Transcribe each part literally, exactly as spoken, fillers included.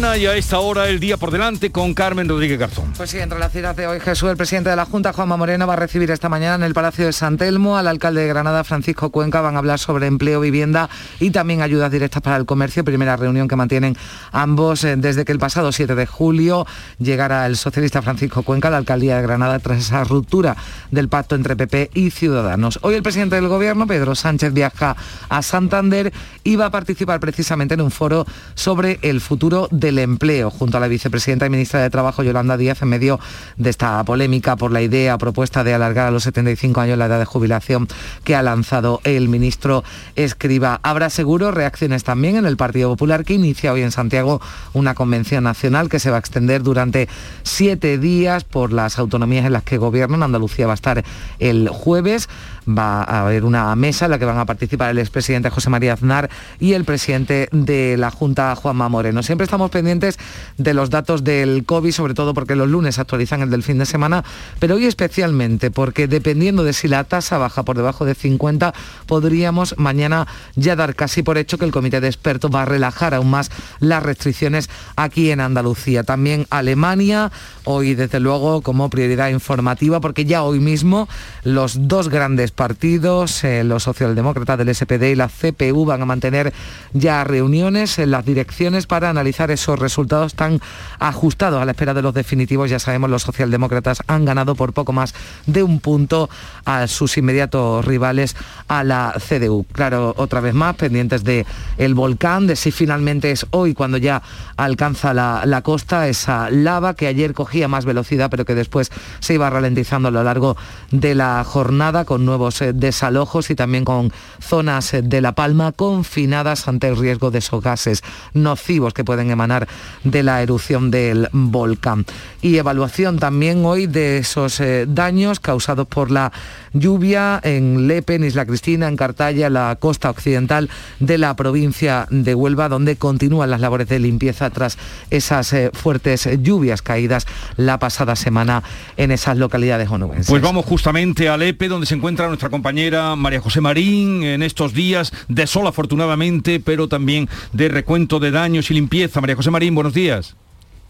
mañana y a esta hora el día por delante con Carmen Rodríguez Garzón. Pues sí, entre las citas de hoy, Jesús, el presidente de la Junta, Juanma Moreno, va a recibir esta mañana en el Palacio de San Telmo al alcalde de Granada, Francisco Cuenca. Van a hablar sobre empleo, vivienda y también ayudas directas para el comercio. Primera reunión que mantienen ambos eh, desde que el pasado siete de julio llegara el socialista Francisco Cuenca a la alcaldía de Granada tras esa ruptura del pacto entre P P y Ciudadanos. Hoy el presidente del Gobierno, Pedro Sánchez, viaja a Santander y va a participar precisamente en un foro sobre el futuro del empleo, junto a la vicepresidenta y ministra de Trabajo, Yolanda Díaz, en medio de esta polémica por la idea propuesta de alargar a los setenta y cinco años la edad de jubilación que ha lanzado el ministro Escrivá. Habrá seguro reacciones también en el Partido Popular, que inicia hoy en Santiago una convención nacional que se va a extender durante siete días por las autonomías en las que gobiernan. Andalucía va a estar el jueves. Va a haber una mesa en la que van a participar el expresidente José María Aznar y el presidente de la Junta, Juanma Moreno. Siempre estamos pendientes de los datos del COVID, sobre todo porque los lunes actualizan el del fin de semana, pero hoy especialmente porque dependiendo de si la tasa baja por debajo de cincuenta, podríamos mañana ya dar casi por hecho que el comité de expertos va a relajar aún más las restricciones aquí en Andalucía. También Alemania, hoy desde luego como prioridad informativa, porque ya hoy mismo los dos grandes partidos, eh, los socialdemócratas del S P D y la C P U, van a mantener ya reuniones en las direcciones para analizar esos resultados tan ajustados a la espera de los definitivos. Ya sabemos, los socialdemócratas han ganado por poco más de un punto a sus inmediatos rivales, a la C D U. Claro, otra vez más, pendientes de el volcán, de si finalmente es hoy cuando ya alcanza la, la costa, esa lava que ayer cogía más velocidad, pero que después se iba ralentizando a lo largo de la jornada, con nuevos desalojos y también con zonas de La Palma confinadas ante el riesgo de esos gases nocivos que pueden emanar de la erupción del volcán. Y evaluación también hoy de esos eh, daños causados por la lluvia en Lepe, en Isla Cristina, en Cartaya, la costa occidental de la provincia de Huelva, donde continúan las labores de limpieza tras esas eh, fuertes lluvias caídas la pasada semana en esas localidades onubenses. Pues vamos justamente a Lepe, donde se encuentra nuestra compañera María José Marín en estos días de sol, afortunadamente, pero también de recuento de daños y limpieza. María José Marín, buenos días.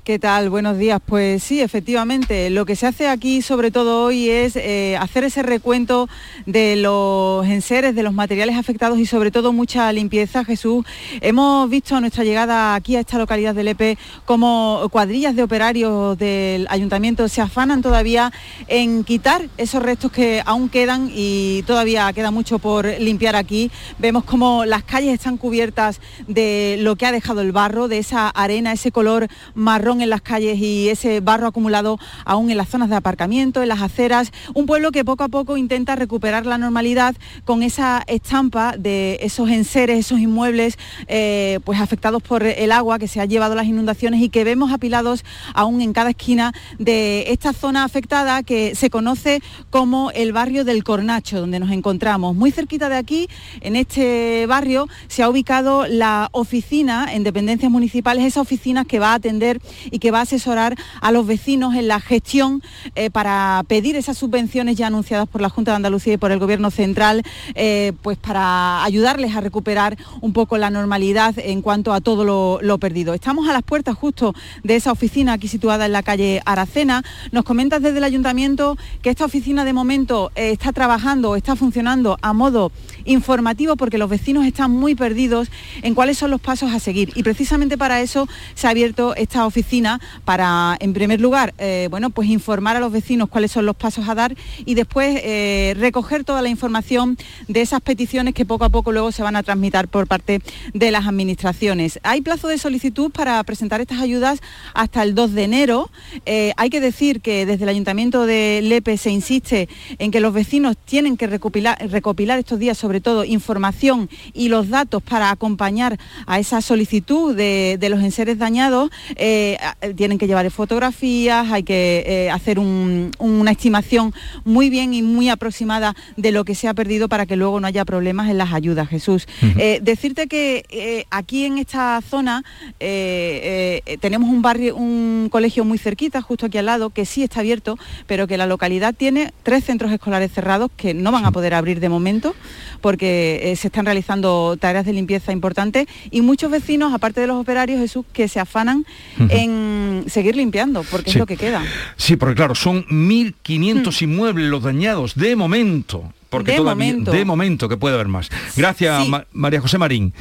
¿Qué tal? Buenos días. Pues sí, efectivamente, lo que se hace aquí sobre todo hoy es eh, hacer ese recuento de los enseres, de los materiales afectados y sobre todo mucha limpieza, Jesús. Hemos visto a nuestra llegada aquí a esta localidad de Lepe como cuadrillas de operarios del ayuntamiento se afanan todavía en quitar esos restos que aún quedan y todavía queda mucho por limpiar aquí. Vemos como las calles están cubiertas de lo que ha dejado el barro, de esa arena, ese color marrón en las calles y ese barro acumulado aún en las zonas de aparcamiento, en las aceras. Un pueblo que poco a poco intenta recuperar la normalidad con esa estampa de esos enseres, esos inmuebles eh, pues afectados por el agua que se ha llevado las inundaciones y que vemos apilados aún en cada esquina de esta zona afectada que se conoce como el barrio del Cornacho, donde nos encontramos. Muy cerquita de aquí, en este barrio, se ha ubicado la oficina en dependencias municipales, esa oficina que va a atender y que va a asesorar a los vecinos en la gestión eh, para pedir esas subvenciones ya anunciadas por la Junta de Andalucía y por el Gobierno Central, eh, pues para ayudarles a recuperar un poco la normalidad en cuanto a todo lo, lo perdido. Estamos a las puertas justo de esa oficina aquí situada en la calle Aracena. Nos comentas desde el Ayuntamiento que esta oficina de momento eh, está trabajando, está funcionando a modo informativo porque los vecinos están muy perdidos en cuáles son los pasos a seguir y precisamente para eso se ha abierto esta oficina para, en primer lugar, eh, bueno, pues informar a los vecinos cuáles son los pasos a dar y después eh, recoger toda la información de esas peticiones que poco a poco luego se van a transmitir por parte de las administraciones. Hay plazo de solicitud para presentar estas ayudas hasta el dos de enero. Eh, hay que decir que desde el Ayuntamiento de Lepe se insiste en que los vecinos tienen que recopilar, recopilar estos días, sobre todo, información y los datos para acompañar a esa solicitud de, de los enseres dañados. Eh, tienen que llevar fotografías, hay que eh, hacer un, una estimación muy bien y muy aproximada de lo que se ha perdido para que luego no haya problemas en las ayudas, Jesús. Uh-huh. Eh, decirte que eh, aquí en esta zona eh, eh, eh, tenemos un barrio, un colegio muy cerquita, justo aquí al lado, que sí está abierto, pero que la localidad tiene tres centros escolares cerrados que no van a poder abrir de momento porque eh, se están realizando tareas de limpieza importantes y muchos vecinos, aparte de los operarios, Jesús, que se afanan uh-huh. en seguir limpiando, porque sí. es lo que queda. Sí, porque claro, son mil quinientos uh-huh. inmuebles los dañados de momento, porque de, todavía, momento. de momento que puede haber más. Gracias, sí. Ma- María José Marín.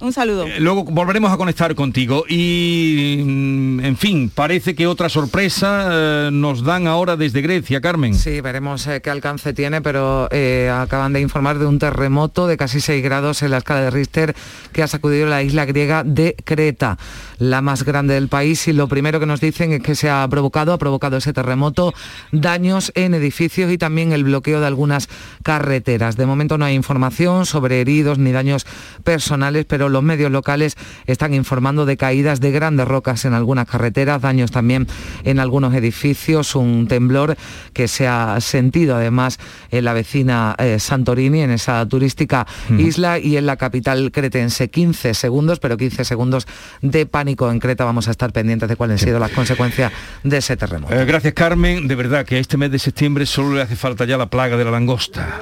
Un saludo. Eh, luego volveremos a conectar contigo y, en fin, parece que otra sorpresa eh, nos dan ahora desde Grecia, Carmen. Sí, veremos eh, qué alcance tiene, pero eh, acaban de informar de un terremoto de casi seis grados en la escala de Richter que ha sacudido la isla griega de Creta, la más grande del país, y lo primero que nos dicen es que se ha provocado, ha provocado ese terremoto, daños en edificios y también el bloqueo de algunas carreteras. De momento no hay información sobre heridos ni daños personales, pero los medios locales están informando de caídas de grandes rocas en algunas carreteras, daños también en algunos edificios, un temblor que se ha sentido además en la vecina eh, Santorini, en esa turística mm. isla, y en la capital cretense. quince segundos, pero quince segundos de pánico en Creta. Vamos a estar pendientes de cuáles han sido las consecuencias de ese terremoto. Eh, gracias, Carmen. De verdad que a este mes de septiembre solo le hace falta ya la plaga de la langosta.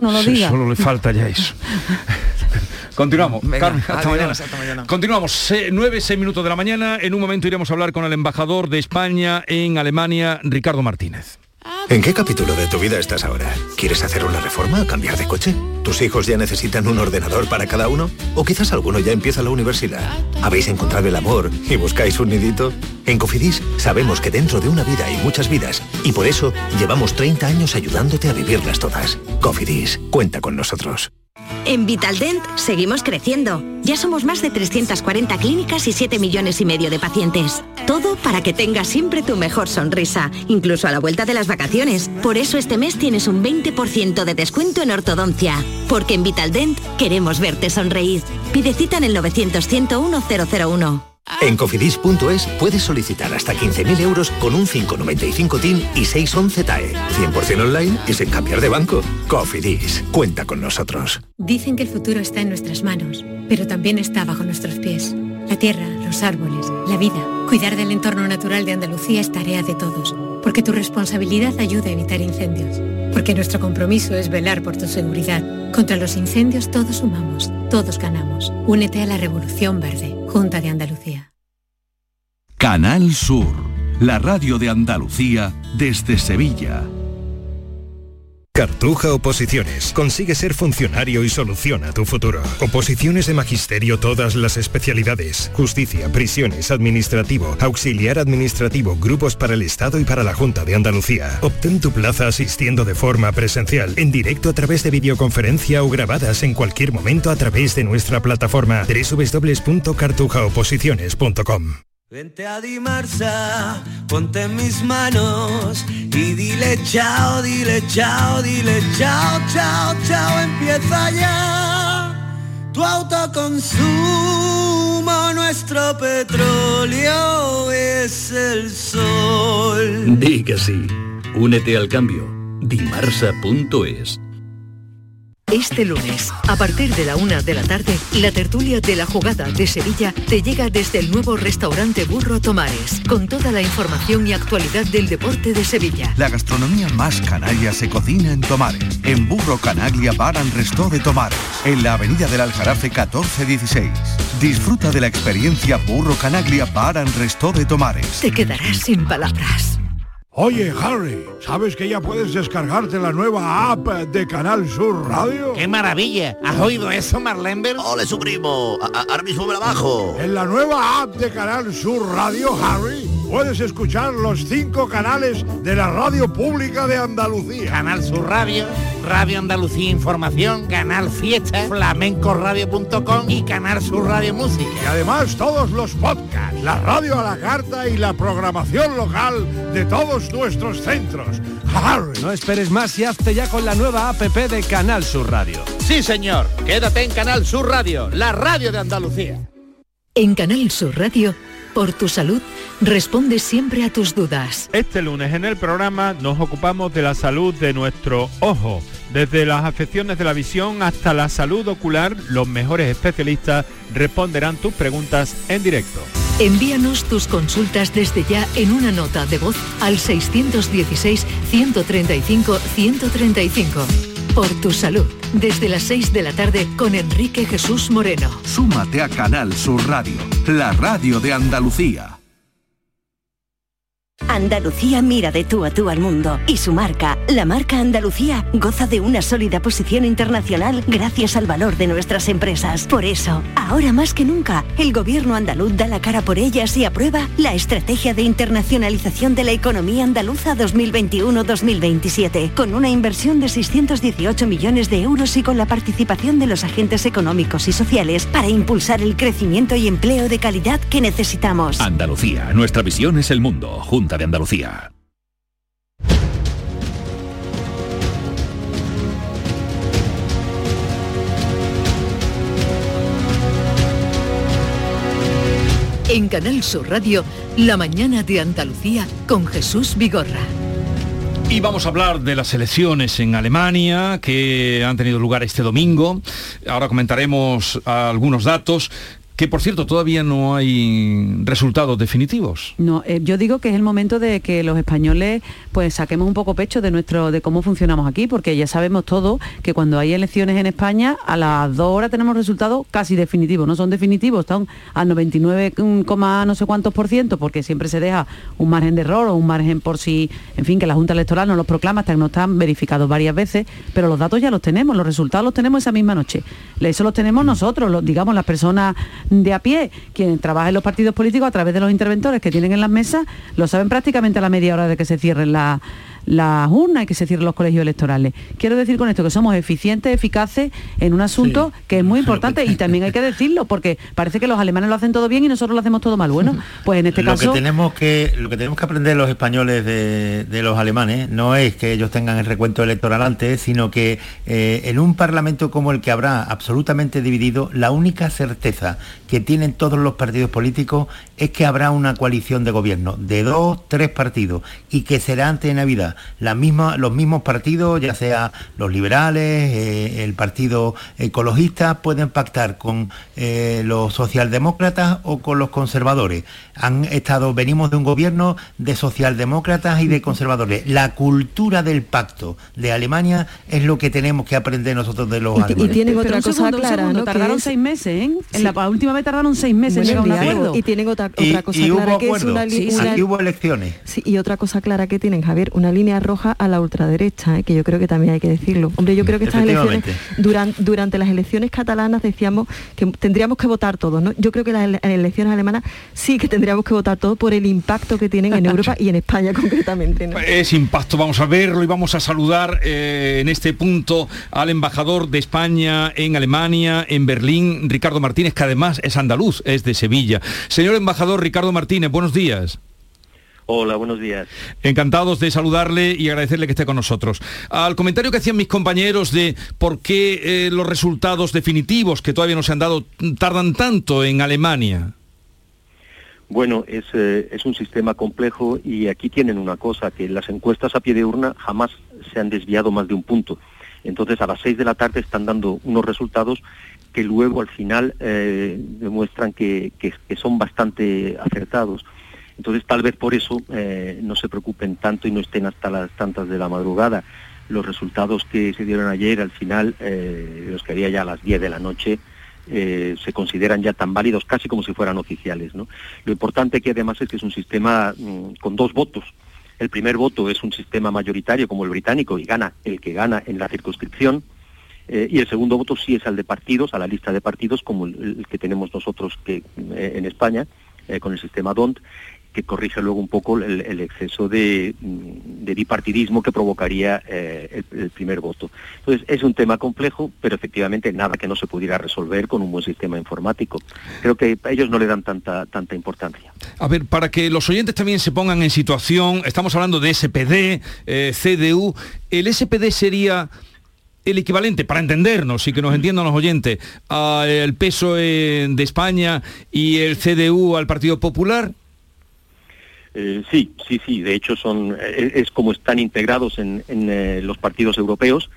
No lo digas. No lo digas. Solo le falta ya eso. Continuamos. Venga, Carmen, hasta, adiós, mañana. hasta mañana. Continuamos, nueve, seis minutos de la mañana. En un momento iremos a hablar con el embajador de España en Alemania, Ricardo Martínez. ¿En qué capítulo de tu vida estás ahora? ¿Quieres hacer una reforma o cambiar de coche? ¿Tus hijos ya necesitan un ordenador para cada uno? ¿O quizás alguno ya empieza la universidad? ¿Habéis encontrado el amor y buscáis un nidito? En Cofidis sabemos que dentro de una vida hay muchas vidas y por eso llevamos treinta años ayudándote a vivirlas todas. Cofidis, cuenta con nosotros. En Vitaldent seguimos creciendo. Ya somos más de trescientas cuarenta clínicas y siete millones y medio de pacientes. Todo para que tengas siempre tu mejor sonrisa, incluso a la vuelta de las vacaciones. Por eso este mes tienes un veinte por ciento de descuento en ortodoncia. Porque en Vitaldent queremos verte sonreír. Pide cita en el nueve cero cero, uno cero cero uno. En cofidis punto es puedes solicitar hasta quince mil euros con un cinco noventa y cinco TIN y seiscientos once TAE, cien por ciento online y sin cambiar de banco. Cofidis, cuenta con nosotros. Dicen que el futuro está en nuestras manos, pero también está bajo nuestros pies. La tierra, los árboles, la vida. Cuidar del entorno natural de Andalucía es tarea de todos, porque tu responsabilidad ayuda a evitar incendios. Porque nuestro compromiso es velar por tu seguridad. Contra los incendios todos sumamos, todos ganamos. Únete a la Revolución Verde. Junta de Andalucía. Canal Sur, la radio de Andalucía desde Sevilla. Cartuja Oposiciones. Consigue ser funcionario y soluciona tu futuro. Oposiciones de magisterio, todas las especialidades. Justicia, prisiones, administrativo, auxiliar administrativo, grupos para el Estado y para la Junta de Andalucía. Obtén tu plaza asistiendo de forma presencial, en directo a través de videoconferencia o grabadas en cualquier momento a través de nuestra plataforma doble u doble u doble u punto cartuja oposiciones punto com. Vente a Dimarsa, ponte en mis manos y dile chao, dile chao, dile chao, chao, chao. Empieza ya tu autoconsumo, nuestro petróleo es el sol. Di que sí, únete al cambio, dimarsa punto es. Este lunes, a partir de la una de la tarde, la tertulia de la jugada de Sevilla te llega desde el nuevo restaurante Burro Tomares, con toda la información y actualidad del deporte de Sevilla. La gastronomía más canaria se cocina en Tomares, en Burro Canaglia Bar and Restó de Tomares, en la avenida del Aljarafe catorce dieciséis. Disfruta de la experiencia Burro Canaglia Bar and Restó de Tomares. Te quedarás sin palabras. Oye, Harry, ¿sabes que ya puedes descargarte la nueva app de Canal Sur Radio? ¡Qué maravilla! ¿Has oído eso, Marlenberg? ¡Ole, su primo! ¡Ahora mismo me la bajo! En la nueva app de Canal Sur Radio, Harry, puedes escuchar los cinco canales de la radio pública de Andalucía. Canal Sur Radio, Radio Andalucía Información, Canal Fiesta, flamenco radio punto com y Canal Sur Radio Música. Y además todos los podcasts, la radio a la carta y la programación local de todos nuestros centros. Harry. No esperes más y hazte ya con la nueva app de Canal Sur Radio. Sí, señor. Quédate en Canal Sur Radio, la radio de Andalucía. En Canal Sur Radio, por tu salud, responde siempre a tus dudas. Este lunes en el programa nos ocupamos de la salud de nuestro ojo. Desde las afecciones de la visión hasta la salud ocular, los mejores especialistas responderán tus preguntas en directo. Envíanos tus consultas desde ya en una nota de voz al seiscientos dieciséis, ciento treinta y cinco, ciento treinta y cinco. Por tu salud, desde las seis de la tarde con Enrique Jesús Moreno. Súmate a Canal Sur Radio, la radio de Andalucía. Andalucía mira de tú a tú al mundo y su marca, la marca Andalucía, goza de una sólida posición internacional gracias al valor de nuestras empresas. Por eso, ahora más que nunca, el gobierno andaluz da la cara por ellas y aprueba la Estrategia de Internacionalización de la Economía Andaluza dos mil veintiuno a dos mil veintisiete, con una inversión de seiscientos dieciocho millones de euros y con la participación de los agentes económicos y sociales para impulsar el crecimiento y empleo de calidad que necesitamos. Andalucía, nuestra visión es el mundo. Junta de Andalucía. En Canal Sur Radio, La mañana de Andalucía con Jesús Vigorra. Y vamos a hablar de las elecciones en Alemania que han tenido lugar este domingo. Ahora comentaremos algunos datos. Que, por cierto, todavía no hay resultados definitivos. No, eh, yo digo que es el momento de que los españoles pues saquemos un poco pecho de nuestro de cómo funcionamos aquí, porque ya sabemos todos que cuando hay elecciones en España, a las dos horas tenemos resultados casi definitivos. No son definitivos, están al noventa y nueve, no sé cuántos por ciento, porque siempre se deja un margen de error o un margen por si, en fin, que la Junta Electoral no los proclama hasta que no están verificados varias veces, pero los datos ya los tenemos, los resultados los tenemos esa misma noche. Eso los tenemos nosotros, los, digamos, las personas de a pie, quien trabaja en los partidos políticos a través de los interventores que tienen en las mesas, lo saben prácticamente a la media hora de que se cierren las la urnas y que se cierren los colegios electorales. Quiero decir con esto que somos eficientes, eficaces en un asunto sí, que es muy importante y también hay que decirlo, porque parece que los alemanes lo hacen todo bien y nosotros lo hacemos todo mal. Bueno, pues en este lo caso... Que tenemos que, lo que tenemos que aprender los españoles de, de los alemanes no es que ellos tengan el recuento electoral antes, sino que eh, en un parlamento como el que habrá absolutamente dividido, la única certeza que tienen todos los partidos políticos es que habrá una coalición de gobierno de dos, tres partidos y que será antes de Navidad. La misma, los mismos partidos, ya sea los liberales, eh, el partido ecologista, pueden pactar con eh, los socialdemócratas o con los conservadores. Han estado, venimos de un gobierno de socialdemócratas y de conservadores. La cultura del pacto de Alemania es lo que tenemos que aprender nosotros de los alemanes. Y tienen otra cosa segundo, clara, segundo, ¿no? Tardaron seis meses, ¿eh? Sí. En la última vez tardaron seis meses en llegar a un acuerdo. Y tienen otra, otra y, cosa y clara, que es una, sí, una, aquí hubo elecciones. Sí, y otra cosa clara que tienen, Javier, una línea roja a la ultraderecha, ¿eh? Que yo creo que también hay que decirlo. Hombre, yo creo que estas elecciones, duran, durante las elecciones catalanas decíamos que tendríamos que votar todos, ¿no? Yo creo que las ele- elecciones alemanas sí que tendríamos que votar todos por el impacto que tienen en Europa y en España concretamente, ¿no? Es impacto, vamos a verlo y vamos a saludar eh, en este punto al embajador de España en Alemania, en Berlín, Ricardo Martínez, que además es andaluz, es de Sevilla. Señor embajador Ricardo Martínez, buenos días. Hola, buenos días. Encantados de saludarle y agradecerle que esté con nosotros. Al comentario que hacían mis compañeros de por qué eh, los resultados definitivos que todavía no se han dado tardan tanto en Alemania. Bueno, es, eh, es un sistema complejo y aquí tienen una cosa, que las encuestas a pie de urna jamás se han desviado más de un punto. Entonces a las seis de la tarde están dando unos resultados que luego al final eh, demuestran que, que, que son bastante acertados. Entonces tal vez por eso eh, no se preocupen tanto y no estén hasta las tantas de la madrugada. Los resultados que se dieron ayer al final, eh, los que había ya a las diez de la noche, eh, se consideran ya tan válidos casi como si fueran oficiales, ¿no? Lo importante aquí además es que es un sistema mm, con dos votos. El primer voto es un sistema mayoritario como el británico y gana el que gana en la circunscripción. Eh, y el segundo voto sí es al de partidos, a la lista de partidos, como el, el que tenemos nosotros que, eh, en España, eh, con el sistema D O N T, que corrige luego un poco el, el exceso de, de bipartidismo que provocaría eh, el, el primer voto. Entonces, es un tema complejo, pero efectivamente nada que no se pudiera resolver con un buen sistema informático. Creo que a ellos no le dan tanta, tanta importancia. A ver, para que los oyentes también se pongan en situación, estamos hablando de S P D, eh, C D U, el S P D sería... el equivalente, para entendernos y que nos entiendan los oyentes, al P S O E de España y el C D U al Partido Popular. Eh, sí, sí, sí, de hecho son es como están integrados en, en eh, los partidos europeos.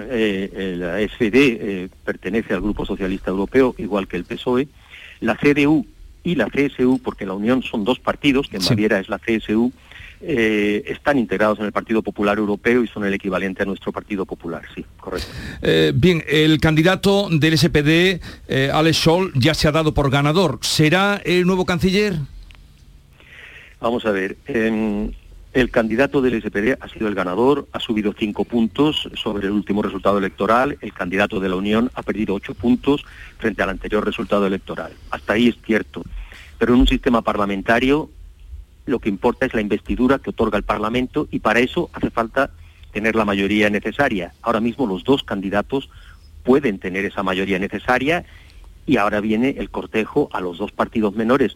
eh, la S P D eh, pertenece al Grupo Socialista Europeo, igual que el P S O E. La C D U y la C S U, porque la Unión son dos partidos, que en sí. Baviera es la C S U, eh, están integrados en el Partido Popular Europeo y son el equivalente a nuestro Partido Popular, sí, correcto. Eh, bien, el candidato del S P D, eh, Alex Scholl, ya se ha dado por ganador. ¿Será el nuevo canciller? Vamos a ver, eh, el candidato del S P D ha sido el ganador, ha subido cinco puntos sobre el último resultado electoral, el candidato de la Unión ha perdido ocho puntos frente al anterior resultado electoral. Hasta ahí es cierto, pero en un sistema parlamentario lo que importa es la investidura que otorga el Parlamento y para eso hace falta tener la mayoría necesaria. Ahora mismo los dos candidatos pueden tener esa mayoría necesaria y ahora viene el cortejo a los dos partidos menores,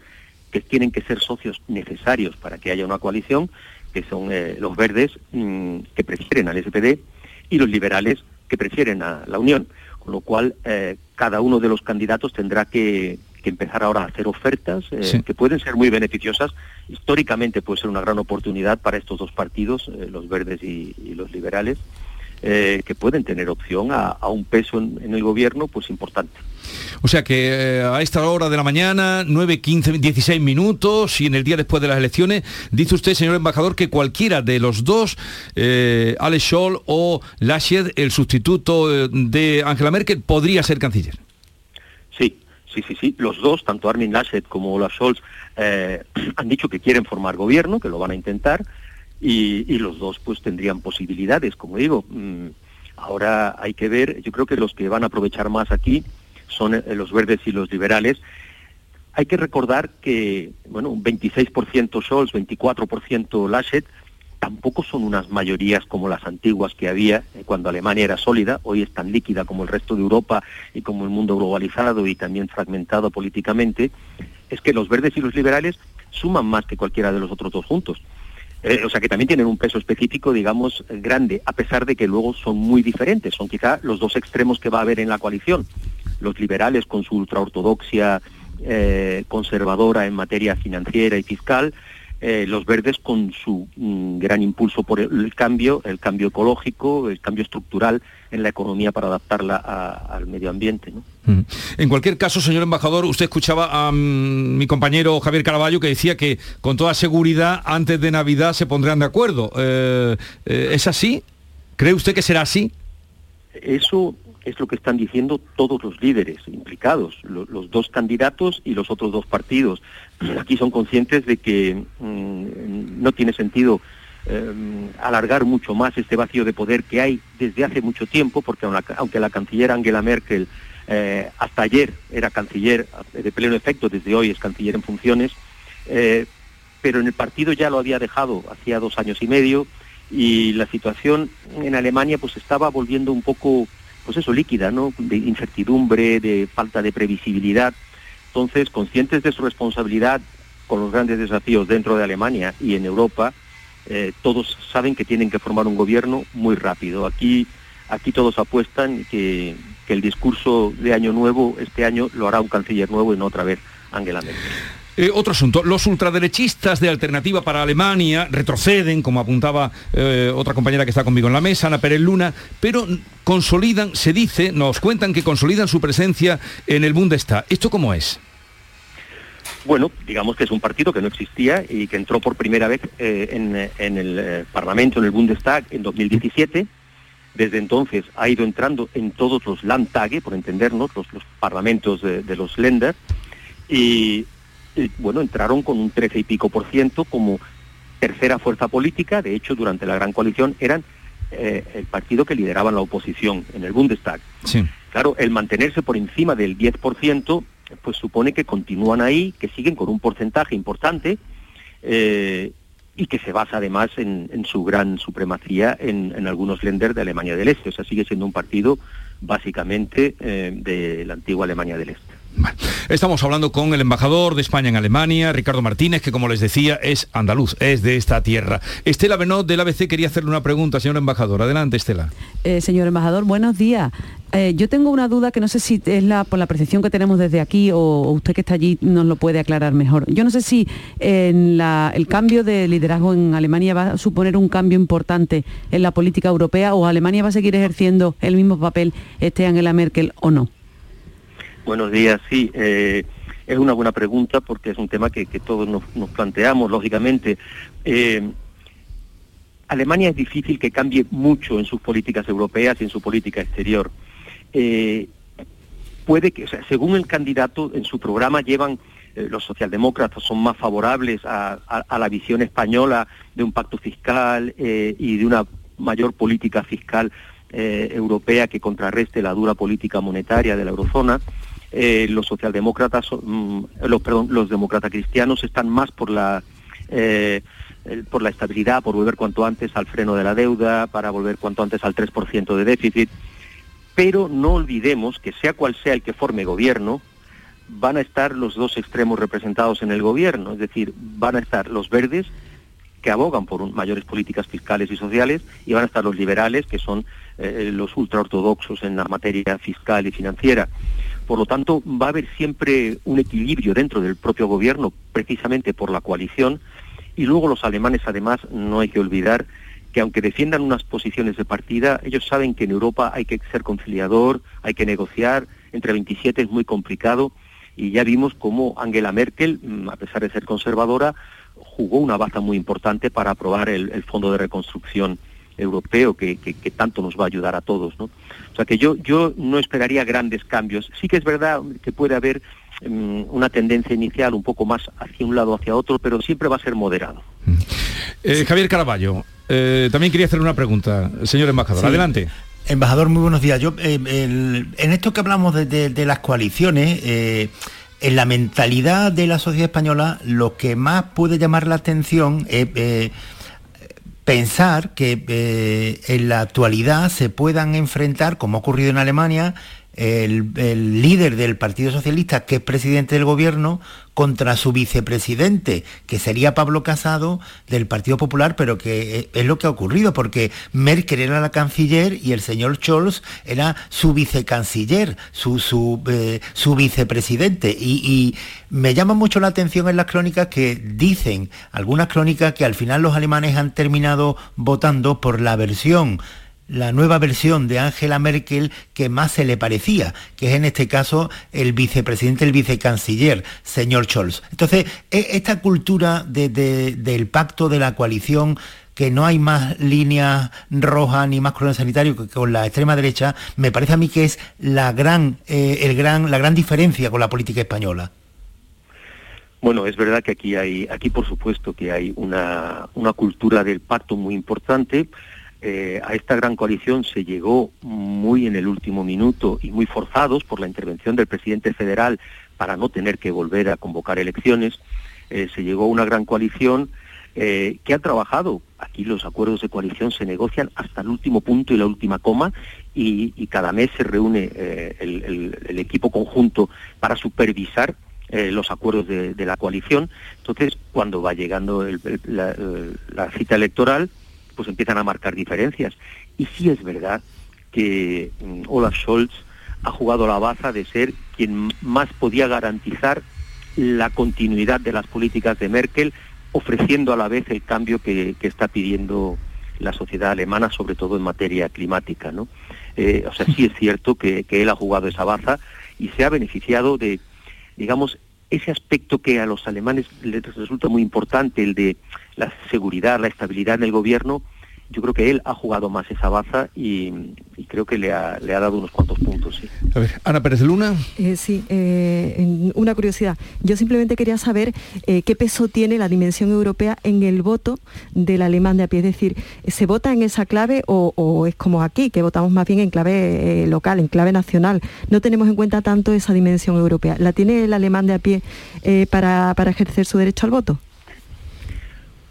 que tienen que ser socios necesarios para que haya una coalición, que son eh, los verdes, mmm, que prefieren al S P D, y los liberales, que prefieren a la Unión. Con lo cual, eh, cada uno de los candidatos tendrá que, que empezar ahora a hacer ofertas eh, sí. que pueden ser muy beneficiosas. Históricamente puede ser una gran oportunidad para estos dos partidos, eh, los verdes y, y los liberales, Eh, que pueden tener opción a, a un peso en, en el gobierno pues importante. O sea que eh, a esta hora de la mañana, nueve, quince, dieciséis minutos, y en el día después de las elecciones, dice usted, señor embajador, que cualquiera de los dos, eh, Alex Scholl o Laschet, el sustituto de Angela Merkel, podría ser canciller. Sí, sí, sí, sí. Los dos, tanto Armin Laschet como Olaf Scholz, eh, han dicho que quieren formar gobierno, que lo van a intentar. Y, y los dos pues tendrían posibilidades, como digo. Ahora hay que ver, yo creo que los que van a aprovechar más aquí son los verdes y los liberales. Hay que recordar que, bueno, un veintiséis por ciento Scholz, veinticuatro por ciento Laschet, tampoco son unas mayorías como las antiguas que había cuando Alemania era sólida. Hoy es tan líquida como el resto de Europa y como el mundo globalizado y también fragmentado políticamente. Es que los verdes y los liberales suman más que cualquiera de los otros dos juntos. Eh, o sea que también tienen un peso específico, digamos, grande, a pesar de que luego son muy diferentes, son quizá los dos extremos que va a haber en la coalición. Los liberales con su ultraortodoxia eh, conservadora en materia financiera y fiscal, eh, los verdes con su mm, gran impulso por el, el cambio, el cambio ecológico, el cambio estructural en la economía para adaptarla a, al medio ambiente, ¿no? En cualquier caso, señor embajador, usted escuchaba a um, mi compañero Javier Caraballo, que decía que con toda seguridad antes de Navidad se pondrán de acuerdo. Eh, eh, ¿Es así? ¿Cree usted que será así? Eso es lo que están diciendo todos los líderes implicados, lo, los dos candidatos y los otros dos partidos. Aquí son conscientes de que mmm, no tiene sentido Eh, alargar mucho más este vacío de poder que hay desde hace mucho tiempo, porque aunque la canciller Angela Merkel eh, hasta ayer era canciller de pleno efecto, desde hoy es canciller en funciones, eh, pero en el partido ya lo había dejado hacía dos años y medio, y la situación en Alemania pues estaba volviendo un poco, pues eso, líquida, ¿no?, de incertidumbre, de falta de previsibilidad. Entonces, conscientes de su responsabilidad con los grandes desafíos dentro de Alemania y en Europa, Eh, todos saben que tienen que formar un gobierno muy rápido. Aquí, aquí todos apuestan que, que el discurso de Año Nuevo este año lo hará un canciller nuevo y no otra vez Angela Merkel. Eh, otro asunto, los ultraderechistas de Alternativa para Alemania retroceden, como apuntaba eh, otra compañera que está conmigo en la mesa, Ana Pérez Luna, pero consolidan, se dice, nos cuentan que consolidan su presencia en el Bundestag. ¿Esto cómo es? Bueno, digamos que es un partido que no existía y que entró por primera vez eh, en, en el eh, Parlamento, en el Bundestag, en dos mil diecisiete. Desde entonces ha ido entrando en todos los Landtage, por entendernos, los, los parlamentos de, de los Länder. Y, y, bueno, entraron con un trece y pico por ciento como tercera fuerza política. De hecho, durante la Gran Coalición eran eh, el partido que lideraba la oposición en el Bundestag. Sí. Claro, el mantenerse por encima del diez por ciento... pues supone que continúan ahí, que siguen con un porcentaje importante eh, y que se basa además en, en su gran supremacía en, en algunos Länder de Alemania del Este. O sea, sigue siendo un partido básicamente eh, de la antigua Alemania del Este. Bueno, estamos hablando con el embajador de España en Alemania, Ricardo Martínez, que como les decía es andaluz, es de esta tierra. Estela Benot del A B C quería hacerle una pregunta, señor embajador. Adelante, Estela. Eh, señor embajador, buenos días. Eh, yo tengo una duda que no sé si es la por la percepción que tenemos desde aquí o, o usted que está allí nos lo puede aclarar mejor. Yo no sé si en la, el cambio de liderazgo en Alemania va a suponer un cambio importante en la política europea o Alemania va a seguir ejerciendo el mismo papel este Angela Merkel o no. Buenos días, sí. Eh, Es una buena pregunta porque es un tema que, que todos nos, nos planteamos, lógicamente. Eh, Alemania es difícil que cambie mucho en sus políticas europeas y en su política exterior. Eh, puede que, o sea, según el candidato, en su programa llevan, eh, los socialdemócratas son más favorables a, a, a la visión española de un pacto fiscal eh, y de una mayor política fiscal eh, europea que contrarreste la dura política monetaria de la eurozona. Eh, los socialdemócratas, mm, los, perdón, los demócratas cristianos están más por la... Eh, por la estabilidad, por volver cuanto antes al freno de la deuda, para volver cuanto antes al tres por ciento de déficit, pero no olvidemos que sea cual sea el que forme gobierno, van a estar los dos extremos representados en el gobierno, es decir, van a estar los verdes, que abogan por mayores políticas fiscales y sociales, y van a estar los liberales, que son eh, los ultraortodoxos en la materia fiscal y financiera. Por lo tanto, va a haber siempre un equilibrio dentro del propio gobierno, precisamente por la coalición. Y luego los alemanes, además, no hay que olvidar que aunque defiendan unas posiciones de partida, ellos saben que en Europa hay que ser conciliador, hay que negociar, entre veintisiete es muy complicado, y ya vimos cómo Angela Merkel, a pesar de ser conservadora, jugó una baza muy importante para aprobar el, el Fondo de Reconstrucción Europeo, que, que, que tanto nos va a ayudar a todos, ¿no? O sea que yo, yo no esperaría grandes cambios. Sí que es verdad que puede haber una tendencia inicial un poco más hacia un lado hacia otro, pero siempre va a ser moderado. Eh, Javier Caraballo, eh, también quería hacerle una pregunta, señor embajador, sí. Adelante. Embajador, muy buenos días. Yo eh, el, en esto que hablamos de, de, de las coaliciones, eh, en la mentalidad de la sociedad española, lo que más puede llamar la atención es eh, pensar que eh, en la actualidad se puedan enfrentar, como ha ocurrido en Alemania, El, el líder del Partido Socialista, que es presidente del gobierno, contra su vicepresidente, que sería Pablo Casado, del Partido Popular, pero que es lo que ha ocurrido, porque Merkel era la canciller y el señor Scholz era su vicecanciller, su, su, eh, su vicepresidente. Y, y me llama mucho la atención en las crónicas que dicen, algunas crónicas, que al final los alemanes han terminado votando por la versión la nueva versión de Angela Merkel que más se le parecía, que es en este caso el vicepresidente, el vicecanciller, señor Scholz. Entonces, esta cultura de, de, del pacto de la coalición, que no hay más líneas rojas ni más cordón sanitario que con la extrema derecha, me parece a mí que es la gran, eh, el gran, la gran diferencia con la política española. Bueno, es verdad que aquí hay, aquí por supuesto que hay una, una cultura del pacto muy importante. Eh, a esta gran coalición se llegó muy en el último minuto y muy forzados por la intervención del presidente federal para no tener que volver a convocar elecciones. Eh, se llegó a una gran coalición eh, que ha trabajado. Aquí los acuerdos de coalición se negocian hasta el último punto y la última coma y, y cada mes se reúne eh, el, el, el equipo conjunto para supervisar Eh, los acuerdos de, de la coalición. Entonces, cuando va llegando el, el, la, la cita electoral, pues empiezan a marcar diferencias. Y sí es verdad que Olaf Scholz ha jugado la baza de ser quien más podía garantizar la continuidad de las políticas de Merkel, ofreciendo a la vez el cambio que, que está pidiendo la sociedad alemana, sobre todo en materia climática, ¿no? Eh, o sea, sí es cierto que, que él ha jugado esa baza y se ha beneficiado de, digamos, ese aspecto que a los alemanes les resulta muy importante, el de la seguridad, la estabilidad en el gobierno. Yo creo que él ha jugado más esa baza y, y creo que le ha, le ha dado unos cuantos puntos. Sí. A ver, Ana Pérez Luna. Eh, sí, eh, una curiosidad. Yo simplemente quería saber eh, qué peso tiene la dimensión europea en el voto del alemán de a pie. Es decir, ¿se vota en esa clave o, o es como aquí, que votamos más bien en clave eh, local, en clave nacional? No tenemos en cuenta tanto esa dimensión europea. ¿La tiene el alemán de a pie eh, para, para ejercer su derecho al voto?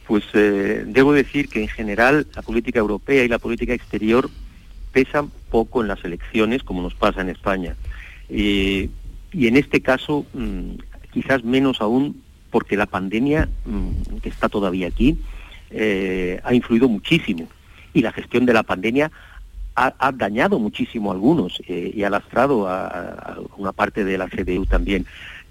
Pues eh, debo decir que en general la política europea y la política exterior pesan poco en las elecciones, como nos pasa en España. Eh, y en este caso, mmm, quizás menos aún, porque la pandemia, mmm, que está todavía aquí, eh, ha influido muchísimo. Y la gestión de la pandemia ha, ha dañado muchísimo a algunos eh, y ha lastrado a, a una parte de la C D U también.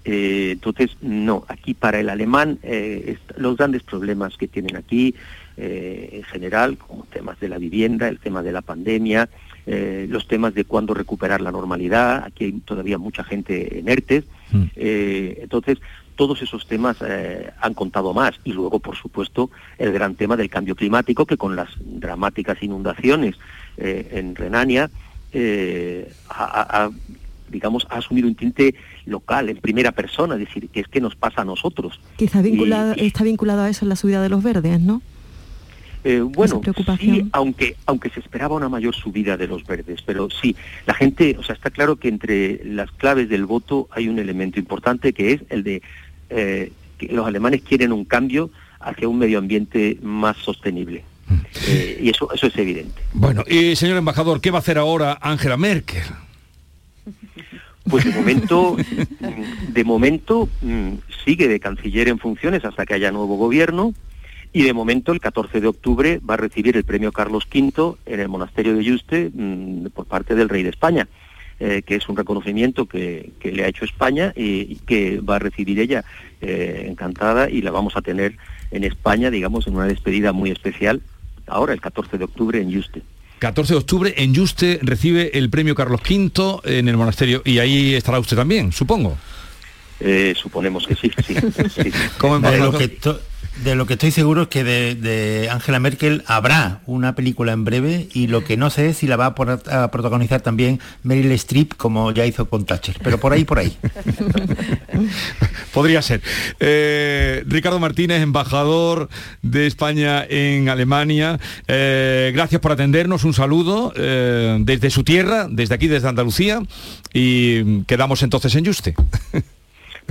Eh, entonces, no, aquí para el alemán eh, los grandes problemas que tienen aquí eh, en general, como temas de la vivienda, el tema de la pandemia, eh, los temas de cuándo recuperar la normalidad, aquí hay todavía mucha gente en ERTE, sí. eh, entonces todos esos temas eh, han contado más, y luego, por supuesto, el gran tema del cambio climático, que con las dramáticas inundaciones eh, en Renania eh, ha, ha digamos, ha asumido un tinte local, en primera persona, es decir, que es que nos pasa a nosotros. Quizá vinculado, y, está vinculado a eso en la subida de los verdes, ¿no? Eh, bueno, sí, aunque, aunque se esperaba una mayor subida de los verdes, pero sí, la gente, o sea, está claro que entre las claves del voto hay un elemento importante, que es el de eh, que los alemanes quieren un cambio hacia un medio ambiente más sostenible. Eh, y eso, eso es evidente. Bueno, y señor embajador, ¿qué va a hacer ahora Angela Merkel? Pues de momento, de momento sigue de canciller en funciones hasta que haya nuevo gobierno, y de momento el catorce de octubre va a recibir el premio Carlos quinto en el monasterio de Yuste por parte del rey de España, eh, que es un reconocimiento que, que le ha hecho España y que va a recibir ella eh, encantada, y la vamos a tener en España, digamos, en una despedida muy especial ahora el catorce de octubre en Yuste. catorce de octubre en Yuste recibe el premio Carlos quinto en el monasterio, y ahí estará usted también, supongo. Eh, suponemos que sí, sí, sí. ¿Cómo de, lo que to- de lo que estoy seguro es que de, de Angela Merkel habrá una película en breve, y lo que no sé es si la va a, por- a protagonizar también Meryl Streep, como ya hizo con Thatcher, pero por ahí, por ahí. Podría ser. Eh, Ricardo Martínez, embajador de España en Alemania, eh, gracias por atendernos, un saludo eh, desde su tierra, desde aquí, desde Andalucía, y quedamos entonces en Yuste.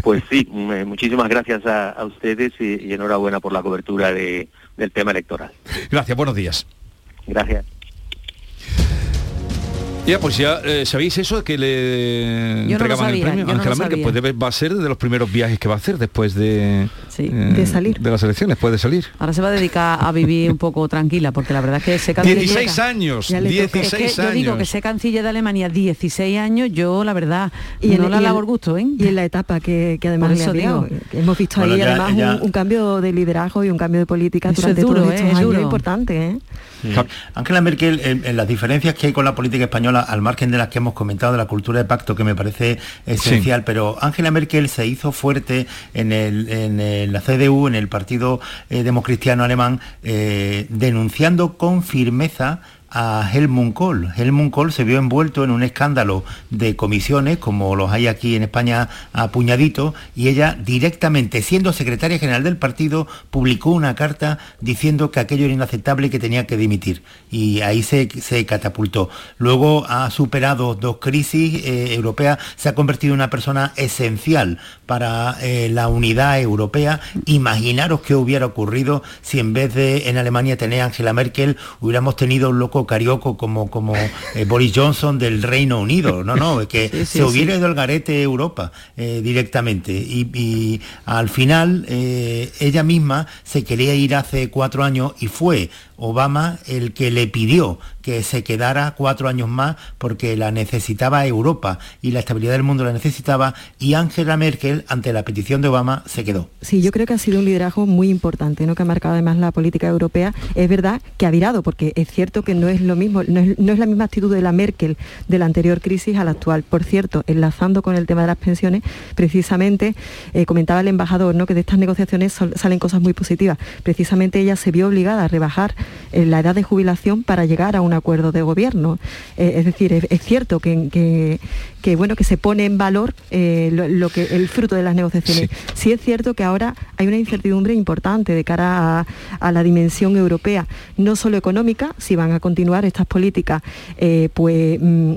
Pues sí, muchísimas gracias a, a ustedes y, y enhorabuena por la cobertura de, del tema electoral. Gracias, buenos días. Gracias. Ya, pues ya, eh, ¿sabéis eso? Que le yo entregaban no sabía, el premio a Angela no Merkel, pues debe, va a ser de los primeros viajes que va a hacer después de, sí, eh, de salir de las elecciones, después de salir. Ahora se va a dedicar a vivir un poco tranquila, porque la verdad es que se canciller... dieciséis años, dieciséis es que años. Yo digo que se canciller de Alemania dieciséis años, yo la verdad, y no en, la labor gusto, ¿eh? Y en la etapa que, que además le ha dado, hemos visto bueno, ahí ya, además ya... Un, un cambio de liderazgo y un cambio de política eso durante es duro, todos estos eh, años, es duro. Importante, ¿eh? Sí. Angela Merkel, en, en las diferencias que hay con la política española, al margen de las que hemos comentado, de la cultura de pacto, que me parece esencial, sí. Pero Angela Merkel se hizo fuerte en, el, en el, la C D U, en el Partido eh, Democristiano Alemán, eh, denunciando con firmeza a Helmut Kohl. Helmut Kohl se vio envuelto en un escándalo de comisiones, como los hay aquí en España a puñaditos, y ella directamente, siendo secretaria general del partido, publicó una carta diciendo que aquello era inaceptable y que tenía que dimitir. Y ahí se, se catapultó. Luego ha superado dos crisis eh, europeas, se ha convertido en una persona esencial para eh, la unidad europea. Imaginaros qué hubiera ocurrido si en vez de en Alemania tener a Angela Merkel, hubiéramos tenido un loco carioco como, como eh, Boris Johnson del Reino Unido, no, no, es que sí, sí, se hubiera sí. ido al garete Europa eh, directamente, y, y al final eh, ella misma se quería ir hace cuatro años y fue Obama el que le pidió que se quedara cuatro años más porque la necesitaba Europa y la estabilidad del mundo la necesitaba, y Angela Merkel, ante la petición de Obama, se quedó. Sí, yo creo que ha sido un liderazgo muy importante, ¿no?, que ha marcado además la política europea. Es verdad que ha virado, porque es cierto que no es lo mismo, no es, no es la misma actitud de la Merkel de la anterior crisis a la actual. Por cierto, enlazando con el tema de las pensiones, precisamente, eh, comentaba el embajador, ¿no?, que de estas negociaciones salen cosas muy positivas. Precisamente ella se vio obligada a rebajar eh, la edad de jubilación para llegar a una acuerdo de gobierno, eh, es decir, es, es cierto que, que, que bueno que se pone en valor eh, lo, lo que el fruto de las negociaciones. Sí. Sí es cierto que ahora hay una incertidumbre importante de cara a, a la dimensión europea, no solo económica, si van a continuar estas políticas eh, pues mm,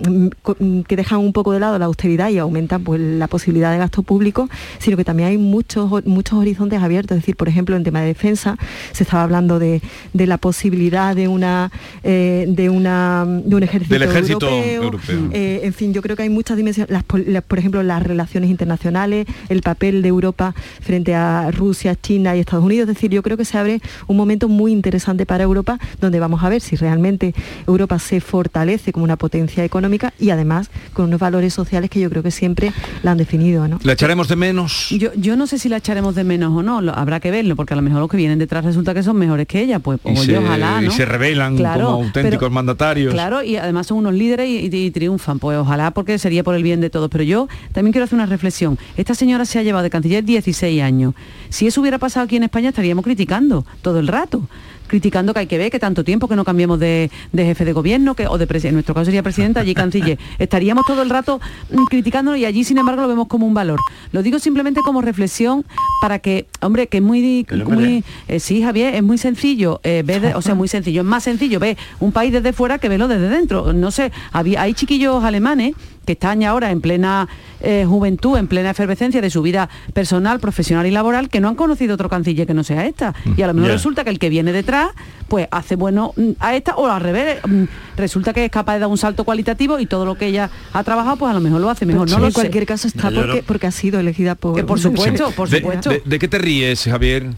mm, que dejan un poco de lado la austeridad y aumentan pues la posibilidad de gasto público, sino que también hay muchos muchos horizontes abiertos, es decir, por ejemplo, en tema de defensa se estaba hablando de, de la posibilidad de una eh, de Una, de un ejército, del ejército europeo, europeo. Eh, en fin, yo creo que hay muchas dimensiones, las, las, por ejemplo, las relaciones internacionales, el papel de Europa frente a Rusia, China y Estados Unidos, es decir, yo creo que se abre un momento muy interesante para Europa, donde vamos a ver si realmente realmente Europa se fortalece como una potencia económica y además con unos valores sociales que yo creo que siempre la han definido, ¿no? ¿La echaremos de menos? Yo, yo no sé si la echaremos de menos o no, lo, habrá que verlo, porque a lo mejor los que vienen detrás resulta que son mejores que ella, pues y se, ojalá, ¿no? Y se rebelan, claro, como auténticos pero, mandatarios. Claro, y además son unos líderes y, y, y triunfan, pues ojalá, porque sería por el bien de todos. Pero yo también quiero hacer una reflexión. Esta señora se ha llevado de canciller dieciséis años. Si eso hubiera pasado aquí en España estaríamos criticando todo el rato. Criticando que hay que ver que tanto tiempo que no cambiemos de, de jefe de gobierno, que o de presi- en nuestro caso sería presidenta, allí canciller. Estaríamos todo el rato criticándolo y allí, sin embargo, lo vemos como un valor. Lo digo simplemente como reflexión para que, hombre, que es muy... muy eh, sí, Javier, es muy sencillo. Eh, ver de, o sea, muy sencillo. Es más sencillo ver un país desde fuera que verlo desde dentro. No sé, había, hay chiquillos alemanes que están ahora en plena eh, juventud, en plena efervescencia de su vida personal, profesional y laboral, que no han conocido otro canciller que no sea esta. Y a lo mejor yeah. resulta que el que viene detrás, pues hace bueno a esta, o al revés, resulta que es capaz de dar un salto cualitativo y todo lo que ella ha trabajado, pues a lo mejor lo hace mejor. No, no en cualquier caso está porque, porque ha sido elegida por... Eh, por supuesto, por supuesto. ¿De, de, de qué te ríes, Javier?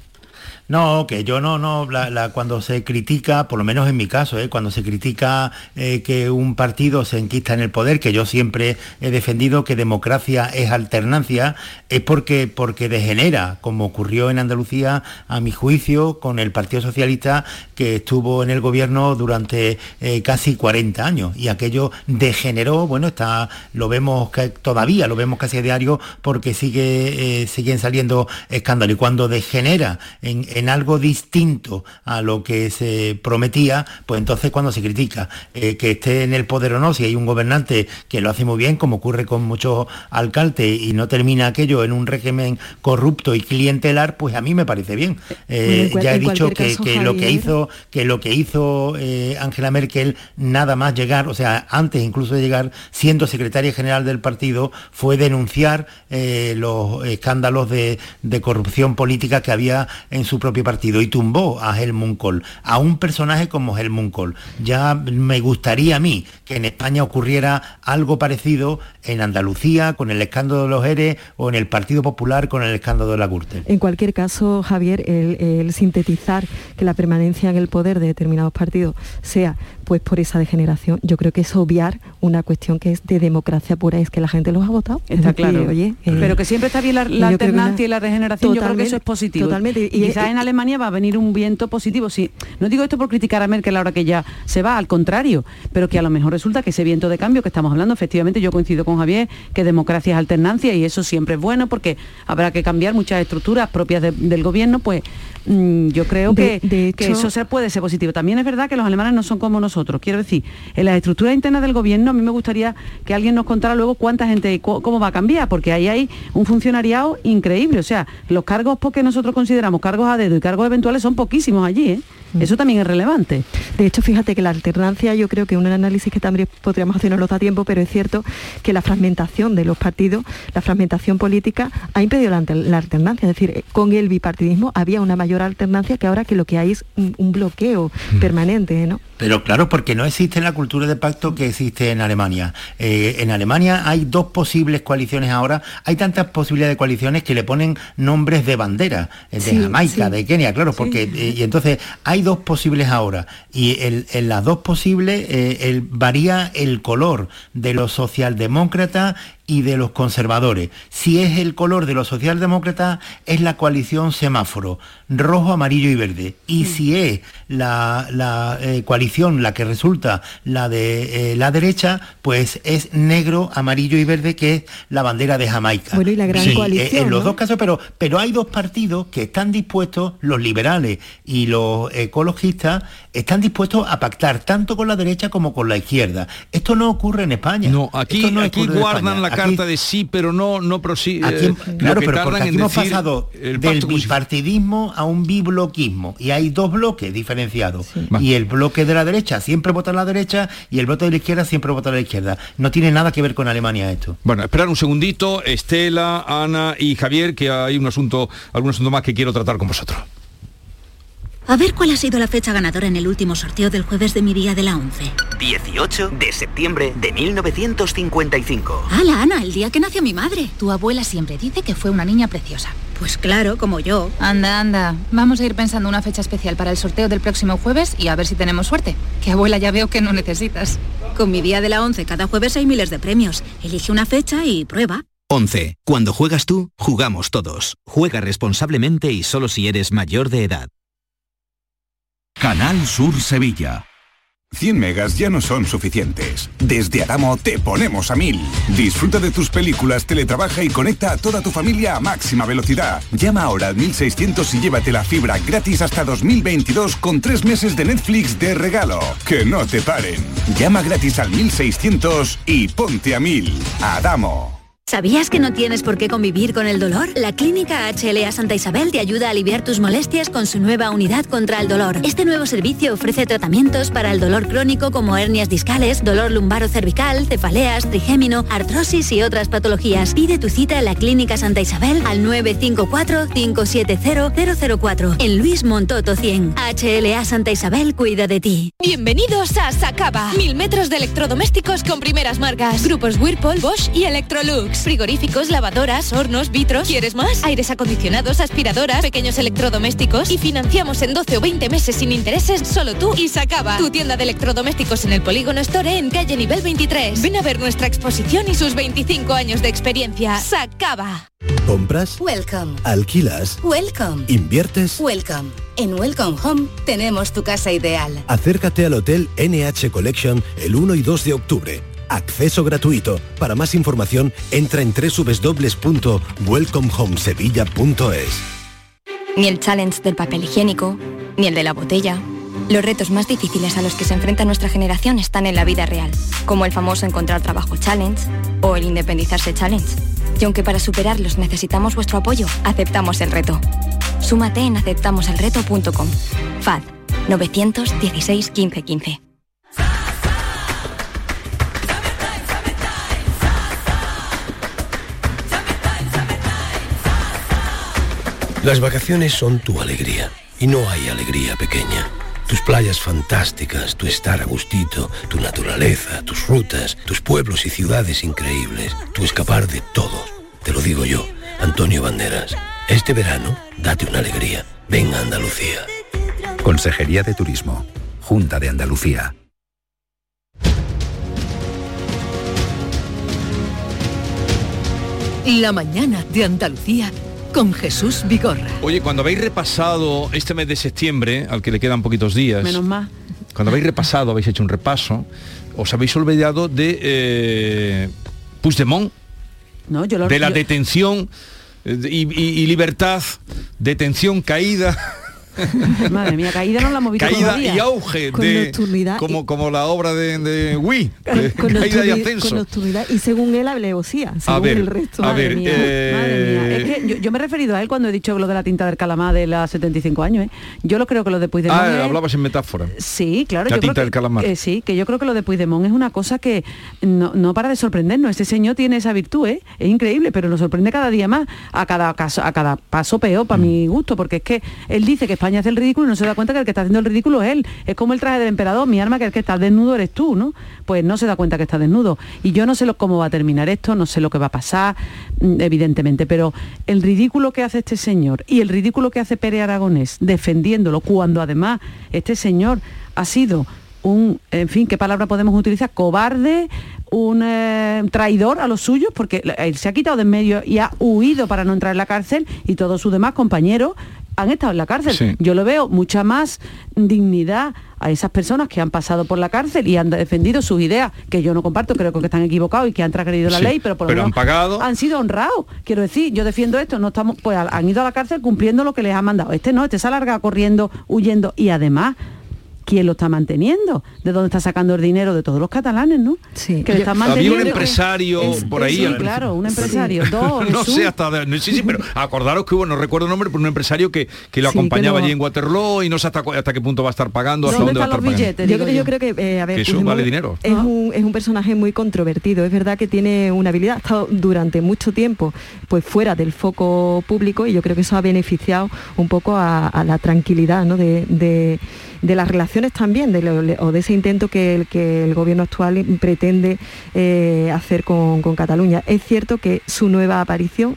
No, que yo no, no, la, la, cuando se critica, por lo menos en mi caso, ¿eh? cuando se critica eh, que un partido se enquista en el poder, que yo siempre he defendido que democracia es alternancia, es porque, porque degenera, como ocurrió en Andalucía, a mi juicio, con el Partido Socialista, que estuvo en el gobierno durante eh, casi cuarenta años, y aquello degeneró, bueno, está, lo vemos que todavía, lo vemos casi a diario, porque sigue, eh, siguen saliendo escándalos, y cuando degenera en, en en algo distinto a lo que se prometía, pues entonces cuando se critica eh, que esté en el poder o no, si hay un gobernante que lo hace muy bien, como ocurre con muchos alcaldes, y no termina aquello en un régimen corrupto y clientelar, pues a mí me parece bien. Eh, cual, ya he dicho que, caso, que, Javier... lo que hizo que lo que hizo eh, Angela Merkel nada más llegar, o sea, antes incluso de llegar, siendo secretaria general del partido, fue denunciar eh, los escándalos de, de corrupción política que había en su propio partido, y tumbó a Helmut Kohl, a un personaje como Helmut Kohl. Ya me gustaría a mí que en España ocurriera algo parecido en Andalucía con el escándalo de los ERE, o en el Partido Popular con el escándalo de la Gürtel. En cualquier caso, Javier, el, el sintetizar que la permanencia en el poder de determinados partidos sea pues por esa degeneración, yo creo que es obviar una cuestión que es de democracia pura, es que la gente los ha votado. Está claro. Que, oye, eh, pero que siempre está bien la, la alternancia una, y la regeneración, yo creo que eso es positivo. Totalmente. Y, y quizás en Alemania va a venir un viento positivo. Sí, no digo esto por criticar a Merkel ahora que ya se va, al contrario, pero que a lo mejor resulta que ese viento de cambio que estamos hablando, efectivamente yo coincido con Javier, que democracia es alternancia y eso siempre es bueno porque habrá que cambiar muchas estructuras propias de, del gobierno, pues mmm, yo creo de, que, de hecho, que eso se puede ser positivo. También es verdad que los alemanes no son como nosotros. Quiero decir, en las estructuras internas del gobierno, a mí me gustaría que alguien nos contara luego cuánta gente, cu- cómo va a cambiar, porque ahí hay un funcionariado increíble. O sea, los cargos porque nosotros consideramos cargos a dedo y cargos eventuales son poquísimos allí, ¿eh? Eso también es relevante. De hecho, fíjate que la alternancia, yo creo que un análisis que también podríamos hacer, no nos da tiempo, pero es cierto que la fragmentación de los partidos, la fragmentación política, ha impedido la, la alternancia. Es decir, con el bipartidismo había una mayor alternancia que ahora, que lo que hay es un, un bloqueo permanente, ¿no? Pero claro, porque no existe la cultura de pacto que existe en Alemania. Eh, en Alemania hay dos posibles coaliciones ahora. Hay tantas posibilidades de coaliciones que le ponen nombres de bandera, de sí, Jamaica, sí. de Kenia, claro, sí. porque eh, y entonces hay dos posibles ahora, y el, en las dos posibles eh, el, varía el color de los socialdemócratas y de los conservadores. Si es el color de los socialdemócratas, es la coalición semáforo, rojo, amarillo y verde. Y si es la, la eh, coalición, la que resulta la de eh, la derecha, pues es negro, amarillo y verde, que es la bandera de Jamaica. Bueno, y la gran sí. coalición, eh, en los ¿no? dos casos, pero, pero hay dos partidos que están dispuestos, los liberales y los ecologistas, están dispuestos a pactar tanto con la derecha como con la izquierda. Esto no ocurre en España. No, aquí, no aquí guardan la carta de sí, pero no, no prosigue. Eh, claro, pero porque aquí hemos pasado del bipartidismo a un bibloquismo, y hay dos bloques diferenciados. Sí. Y el bloque de la derecha siempre vota a la derecha, y el bloque de la izquierda siempre vota a la izquierda. No tiene nada que ver con Alemania esto. Bueno, esperar un segundito, Estela, Ana y Javier, que hay un asunto, algún asunto más que quiero tratar con vosotros. A ver cuál ha sido la fecha ganadora en el último sorteo del jueves de mi día de la once. dieciocho de septiembre de mil novecientos cincuenta y cinco. ¡Hala, Ana! El día que nació mi madre. Tu abuela siempre dice que fue una niña preciosa. Pues claro, como yo. Anda, anda. Vamos a ir pensando una fecha especial para el sorteo del próximo jueves y a ver si tenemos suerte. Que abuela ya veo que no necesitas. Con mi día de la once cada jueves hay miles de premios. Elige una fecha y prueba. once. Cuando juegas tú, jugamos todos. Juega responsablemente y solo si eres mayor de edad. Canal Sur Sevilla. cien megas ya no son suficientes. Desde Adamo te ponemos a mil. Disfruta de tus películas, teletrabaja y conecta a toda tu familia a máxima velocidad. Llama ahora al mil seiscientos y llévate la fibra gratis hasta dos mil veintidós con tres meses de Netflix de regalo. Que no te paren. Llama gratis al mil seiscientos y ponte a mil. Adamo. ¿Sabías que no tienes por qué convivir con el dolor? La Clínica H L A Santa Isabel te ayuda a aliviar tus molestias con su nueva unidad contra el dolor. Este nuevo servicio ofrece tratamientos para el dolor crónico como hernias discales, dolor lumbar o cervical, cefaleas, trigémino, artrosis y otras patologías. Pide tu cita en la Clínica Santa Isabel al nueve cinco cuatro, cinco siete cero, cero cero cuatro en Luis Montoto cien. H L A Santa Isabel cuida de ti. Bienvenidos a Sacaba. Mil metros de electrodomésticos con primeras marcas. Grupos Whirlpool, Bosch y Electrolux. Frigoríficos, lavadoras, hornos, vitros. ¿Quieres más? Aires acondicionados, aspiradoras, pequeños electrodomésticos. Y financiamos en doce o veinte meses sin intereses. Solo tú y Sacaba. Tu tienda de electrodomésticos en el Polígono Store, en calle Nivel veintitrés. Ven a ver nuestra exposición y sus veinticinco años de experiencia. Sacaba. ¿Compras? Welcome. ¿Alquilas? Welcome. ¿Inviertes? Welcome. En Welcome Home tenemos tu casa ideal. Acércate al Hotel N H Collection el uno y dos de octubre. Acceso gratuito. Para más información, entra en doble u doble u doble u punto welcome home sevilla punto es. Ni el challenge del papel higiénico, ni el de la botella. Los retos más difíciles a los que se enfrenta nuestra generación están en la vida real, como el famoso encontrar trabajo challenge o el independizarse challenge. Y aunque para superarlos necesitamos vuestro apoyo, aceptamos el reto. Súmate en aceptamos el reto punto com. F A D nueve uno seis, uno cinco, uno cinco. Las vacaciones son tu alegría, y no hay alegría pequeña. Tus playas fantásticas, tu estar a gustito, tu naturaleza, tus rutas, tus pueblos y ciudades increíbles, tu escapar de todo. Te lo digo yo, Antonio Banderas. Este verano, date una alegría. Ven a Andalucía. Consejería de Turismo, Junta de Andalucía. La mañana de Andalucía con Jesús Vigorra. Oye, cuando habéis repasado este mes de septiembre, al que le quedan poquitos días, menos más, cuando habéis repasado, habéis hecho un repaso, os habéis olvidado de eh, Puigdemont, no, yo lo, de la yo... detención y, y, y libertad, detención, caída. Madre mía, caída no la hemos visto. Caída y auge, con de, como, como la obra de, de Wii, de con caída y ascenso. Con nocturnidad y según él alevosía, según a ver, el resto. A ver, madre mía, eh... madre mía. Es que yo, yo me he referido a él cuando he dicho lo de la tinta del calamar de los setenta y cinco años. ¿eh? Yo lo creo que lo de Puigdemont... Ah, es... hablabas en metáfora. Sí, claro. La yo tinta creo del que, calamar. Que, sí, que yo creo que lo de Puigdemont es una cosa que no, no para de sorprendernos. Ese señor tiene esa virtud, ¿eh? Es increíble, pero nos sorprende cada día más, a cada, caso, a cada paso peor, para mm. mi gusto, porque es que él dice que España hace el ridículo y no se da cuenta que el que está haciendo el ridículo es él. Es como el traje del emperador, mi arma, que el que está desnudo eres tú, ¿no? Pues no se da cuenta que está desnudo. Y yo no sé lo, cómo va a terminar esto, no sé lo que va a pasar, evidentemente, pero el ridículo que hace este señor y el ridículo que hace Pere Aragonés defendiéndolo, cuando además este señor ha sido un, en fin, ¿qué palabra podemos utilizar? Cobarde, un eh, traidor a los suyos, porque él se ha quitado de en medio y ha huido para no entrar en la cárcel, y todos sus demás compañeros han estado en la cárcel. Sí. Yo lo veo mucha más dignidad a esas personas que han pasado por la cárcel y han defendido sus ideas, que yo no comparto, creo que están equivocados y que han transgredido la sí, ley, pero por lo menos han pagado, han sido honrados. Quiero decir, yo defiendo esto, no estamos, pues han ido a la cárcel cumpliendo lo que les ha mandado. Este no, este se ha largado corriendo, huyendo, y además, ¿quién lo está manteniendo? ¿De dónde está sacando el dinero? De todos los catalanes, ¿no? Sí. Que le están manteniendo. Había un empresario es, por ahí. Sí, al... claro, un empresario. Sí. Dos, no sé, hasta... No, sí, sí, pero acordaros que hubo, no recuerdo el nombre, pero un empresario que, que lo sí, acompañaba que no... allí en Waterloo, y no sé hasta, hasta qué punto va a estar pagando, hasta dónde, dónde va a estar billetes, pagando. Yo creo, yo creo que, eh, a ver, que eso vale dinero. Es un, es un personaje muy controvertido. Es verdad que tiene una habilidad. Ha estado durante mucho tiempo pues fuera del foco público, y yo creo que eso ha beneficiado un poco a, a la tranquilidad, ¿no? de, de, de las relaciones también, de lo, o de ese intento que el, que el gobierno actual pretende eh, hacer con, con Cataluña. Es cierto que su nueva aparición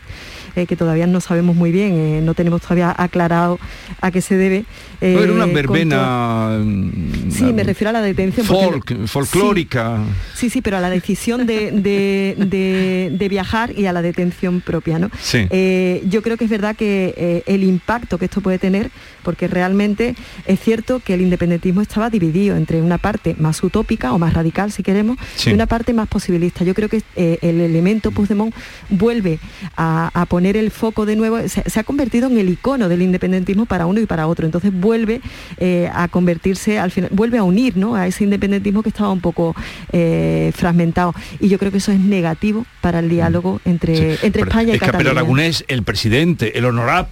eh, que todavía no sabemos muy bien, eh, no tenemos todavía aclarado a qué se debe. Eh, no era una verbena... Contra... Sí, me refiero a la detención... Folk, porque... folclórica. Sí, sí, sí, pero a la decisión de, de, de, de viajar y a la detención propia, ¿no? Sí. Eh, yo creo que es verdad que eh, el impacto que esto puede tener, porque realmente es cierto que el independentismo estaba dividido entre una parte más utópica o más radical, si queremos, sí, y una parte más posibilista. Yo creo que eh, el elemento Puigdemont vuelve a, a poner el foco de nuevo, se, se ha convertido en el icono del independentismo para uno y para otro, entonces vuelve eh, a convertirse, al final, vuelve a unir, ¿no?, a ese independentismo que estaba un poco eh, fragmentado, y yo creo que eso es negativo para el diálogo entre, sí, entre España y Cataluña. Pere Aragonés, el presidente, el honorable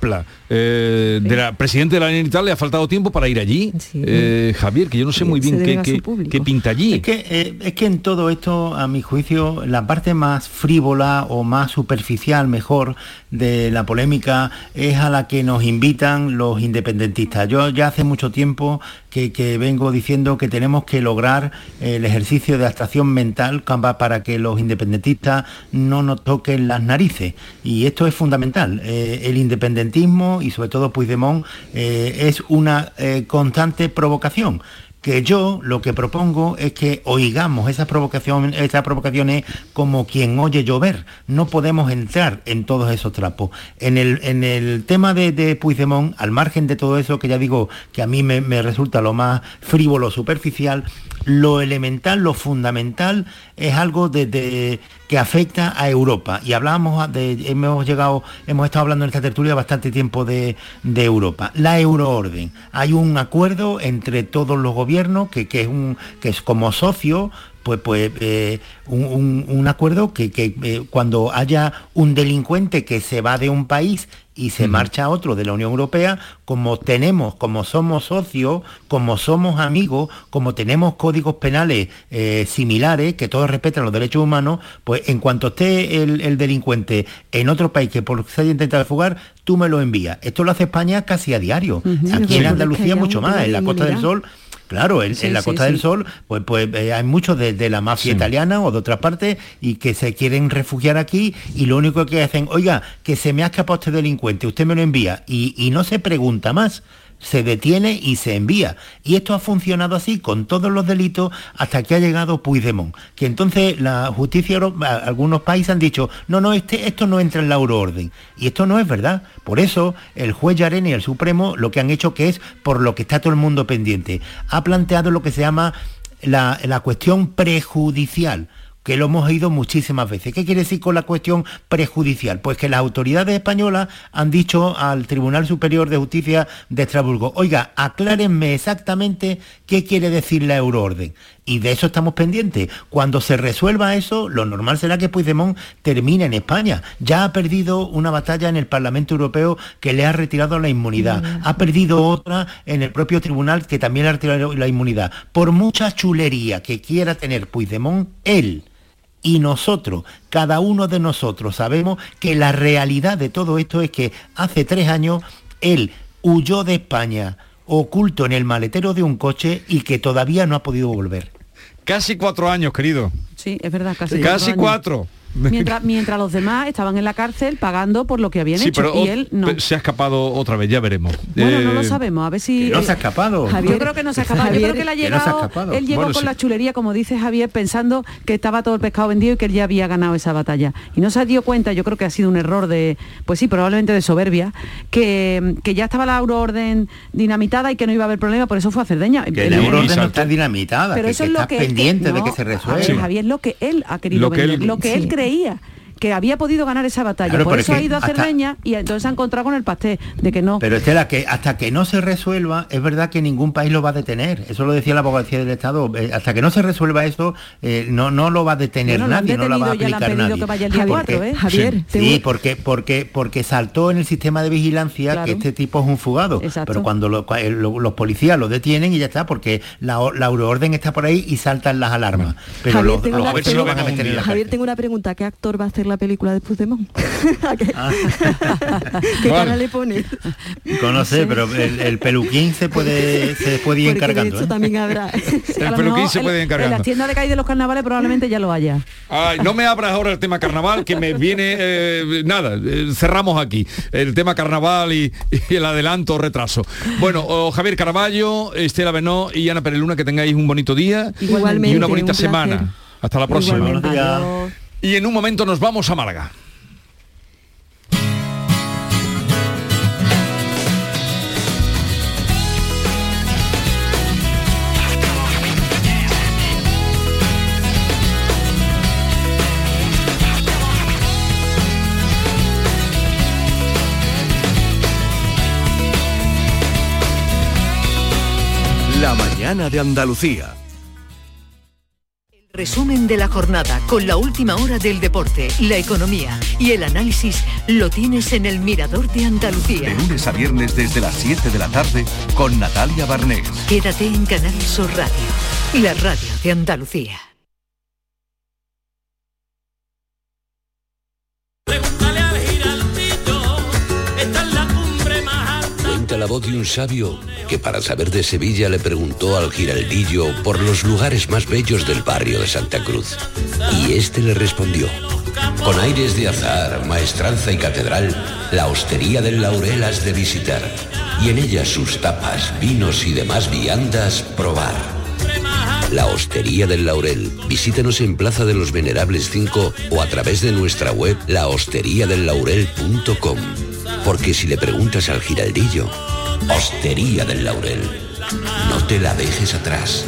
eh, de la presidente de la Generalitat, le ha faltado tiempo para ir allí, sí, eh, Javier, que yo no sé muy bien qué, qué, qué pinta allí. Es que, eh, es que en todo esto, a mi juicio, la parte más frívola o más superficial, mejor, de la polémica es a la que nos invitan los independentistas. Yo ya hace mucho tiempo que, que vengo diciendo que tenemos que lograr el ejercicio de abstracción mental para que los independentistas no nos toquen las narices, y esto es fundamental. Eh, el independentismo, y sobre todo Puigdemont, eh, es una eh, constante provocación, que yo lo que propongo es que oigamos esas provocaciones, esas provocaciones como quien oye llover. No podemos entrar en todos esos trapos. En el, en el tema de, de Puigdemont, al margen de todo eso, que ya digo que a mí me, me resulta lo más frívolo, superficial, lo elemental, lo fundamental, es algo de, de, que afecta a Europa. Y hablamos de, hemos llegado, hemos estado hablando en esta tertulia bastante tiempo de, de Europa. La euroorden. Hay un acuerdo entre todos los gobiernos que, que es un, que es como socio. pues pues eh, un, un, un acuerdo que, que eh, cuando haya un delincuente que se va de un país y se uh-huh. marcha a otro de la Unión Europea, como tenemos, como somos socios, como somos amigos, como tenemos códigos penales eh, similares, que todos respetan los derechos humanos, pues en cuanto esté el, el delincuente en otro país que por se haya intentado fugar, tú me lo envías. Esto lo hace España casi a diario. Uh-huh. Aquí sí. en Andalucía mucho más, en la Costa del Sol... Claro, en, sí, en la Costa sí, del sí. Sol, pues, pues eh, hay muchos de, de la mafia sí. italiana o de otras partes, y que se quieren refugiar aquí, y lo único que hacen, oiga, que se me ha escapado este delincuente, usted me lo envía, y, y no se pregunta más. Se detiene y se envía. Y esto ha funcionado así con todos los delitos hasta que ha llegado Puigdemont. Que entonces la justicia, algunos países han dicho, no, no, este, esto no entra en la euroorden. Y esto no es verdad. Por eso el juez Llarena y el Supremo lo que han hecho, que es por lo que está todo el mundo pendiente, ha planteado lo que se llama la, la cuestión prejudicial, que lo hemos oído muchísimas veces. ¿Qué quiere decir con la cuestión prejudicial? Pues que las autoridades españolas han dicho al Tribunal Superior de Justicia de Estrasburgo, oiga, aclárenme exactamente qué quiere decir la euroorden. Y de eso estamos pendientes. Cuando se resuelva eso, lo normal será que Puigdemont termine en España. Ya ha perdido una batalla en el Parlamento Europeo que le ha retirado la inmunidad. Ha perdido otra en el propio tribunal que también le ha retirado la inmunidad. Por mucha chulería que quiera tener Puigdemont, él y nosotros, cada uno de nosotros, sabemos que la realidad de todo esto es que hace tres años él huyó de España oculto en el maletero de un coche y que todavía no ha podido volver. Casi cuatro años, querido. Sí, es verdad, casi, casi cuatro. Mientras, mientras los demás estaban en la cárcel pagando por lo que habían sí, hecho pero, y él no. Se ha escapado otra vez, ya veremos. Bueno, eh, no lo sabemos, a ver si... Que no se ha escapado. Javier, yo creo que no se ha escapado, Javier, yo creo que él ha llegado, no él llegó bueno, con sí. la chulería, como dice Javier, pensando que estaba todo el pescado vendido y que él ya había ganado esa batalla. Y no se dio cuenta, yo creo que ha sido un error de, pues sí, probablemente de soberbia, que, que ya estaba la euroorden dinamitada y que no iba a haber problema, por eso fue a Cerdeña. Que la euroorden no está dinamitada, pero que, eso que es lo está que pendiente él, no, de que se resuelva. Sí. Javier, lo que él ha querido lo vender, que él, lo que él cree creía que había podido ganar esa batalla, claro, por eso ha ido a Cerdeña y entonces se ha encontrado con el pastel de que no. Pero Estela, que hasta que no se resuelva, es verdad que ningún país lo va a detener. Eso lo decía la abogacía del Estado. Eh, hasta que no se resuelva eso, eh, no, no lo va a detener bueno, nadie, no lo va a aplicar nadie. Que vaya el día porque, cuatro, ¿eh? Javier, sí, te... sí porque, porque, porque saltó en el sistema de vigilancia claro. que este tipo es un fugado. Exacto. Pero cuando lo, lo, los policías lo detienen y ya está, porque la, la euroorden está por ahí y saltan las alarmas. Pero Javier, lo, tengo lo, a ver si lo van a meter en la cárcel. Javier, tengo una pregunta. ¿Qué actor va a hacer la película de Puigdemont. ¿Qué, ah. ¿Qué bueno. cara le pone? Conoce, pero el, el peluquín se puede, se puede ir porque encargando. De hecho, ¿eh? También habrá. El peluquín se puede ir encargando. En la tienda de calle de los carnavales probablemente ya lo haya. Ay, no me abras ahora el tema carnaval, que me viene... Eh, nada, eh, cerramos aquí. El tema carnaval y, y el adelanto o retraso. Bueno, oh, Javier Caraballo, Estela Benó y Ana Pérez Luna, que tengáis un bonito día. Igualmente, y una bonita un semana. Placer. Hasta la próxima. Y en un momento nos vamos a Málaga. La mañana de Andalucía. Resumen de la jornada con la última hora del deporte, la economía y el análisis lo tienes en el Mirador de Andalucía. De lunes a viernes desde las siete de la tarde con Natalia Barnés. Quédate en Canal Sur Radio, la radio de Andalucía. Pregúntale al giraldillo, está en la cumbre más alta. Cuenta la voz de un sabio que para saber de Sevilla le preguntó al giraldillo por los lugares más bellos del barrio de Santa Cruz. Y este le respondió: con aires de azar, maestranza y catedral, la hostería del Laurel has de visitar, y en ella sus tapas, vinos y demás viandas probar. La hostería del Laurel, visítanos en Plaza de los Venerables cinco o a través de nuestra web la hostería del laurel punto com, porque si le preguntas al giraldillo, Hostería del Laurel. No te la dejes atrás.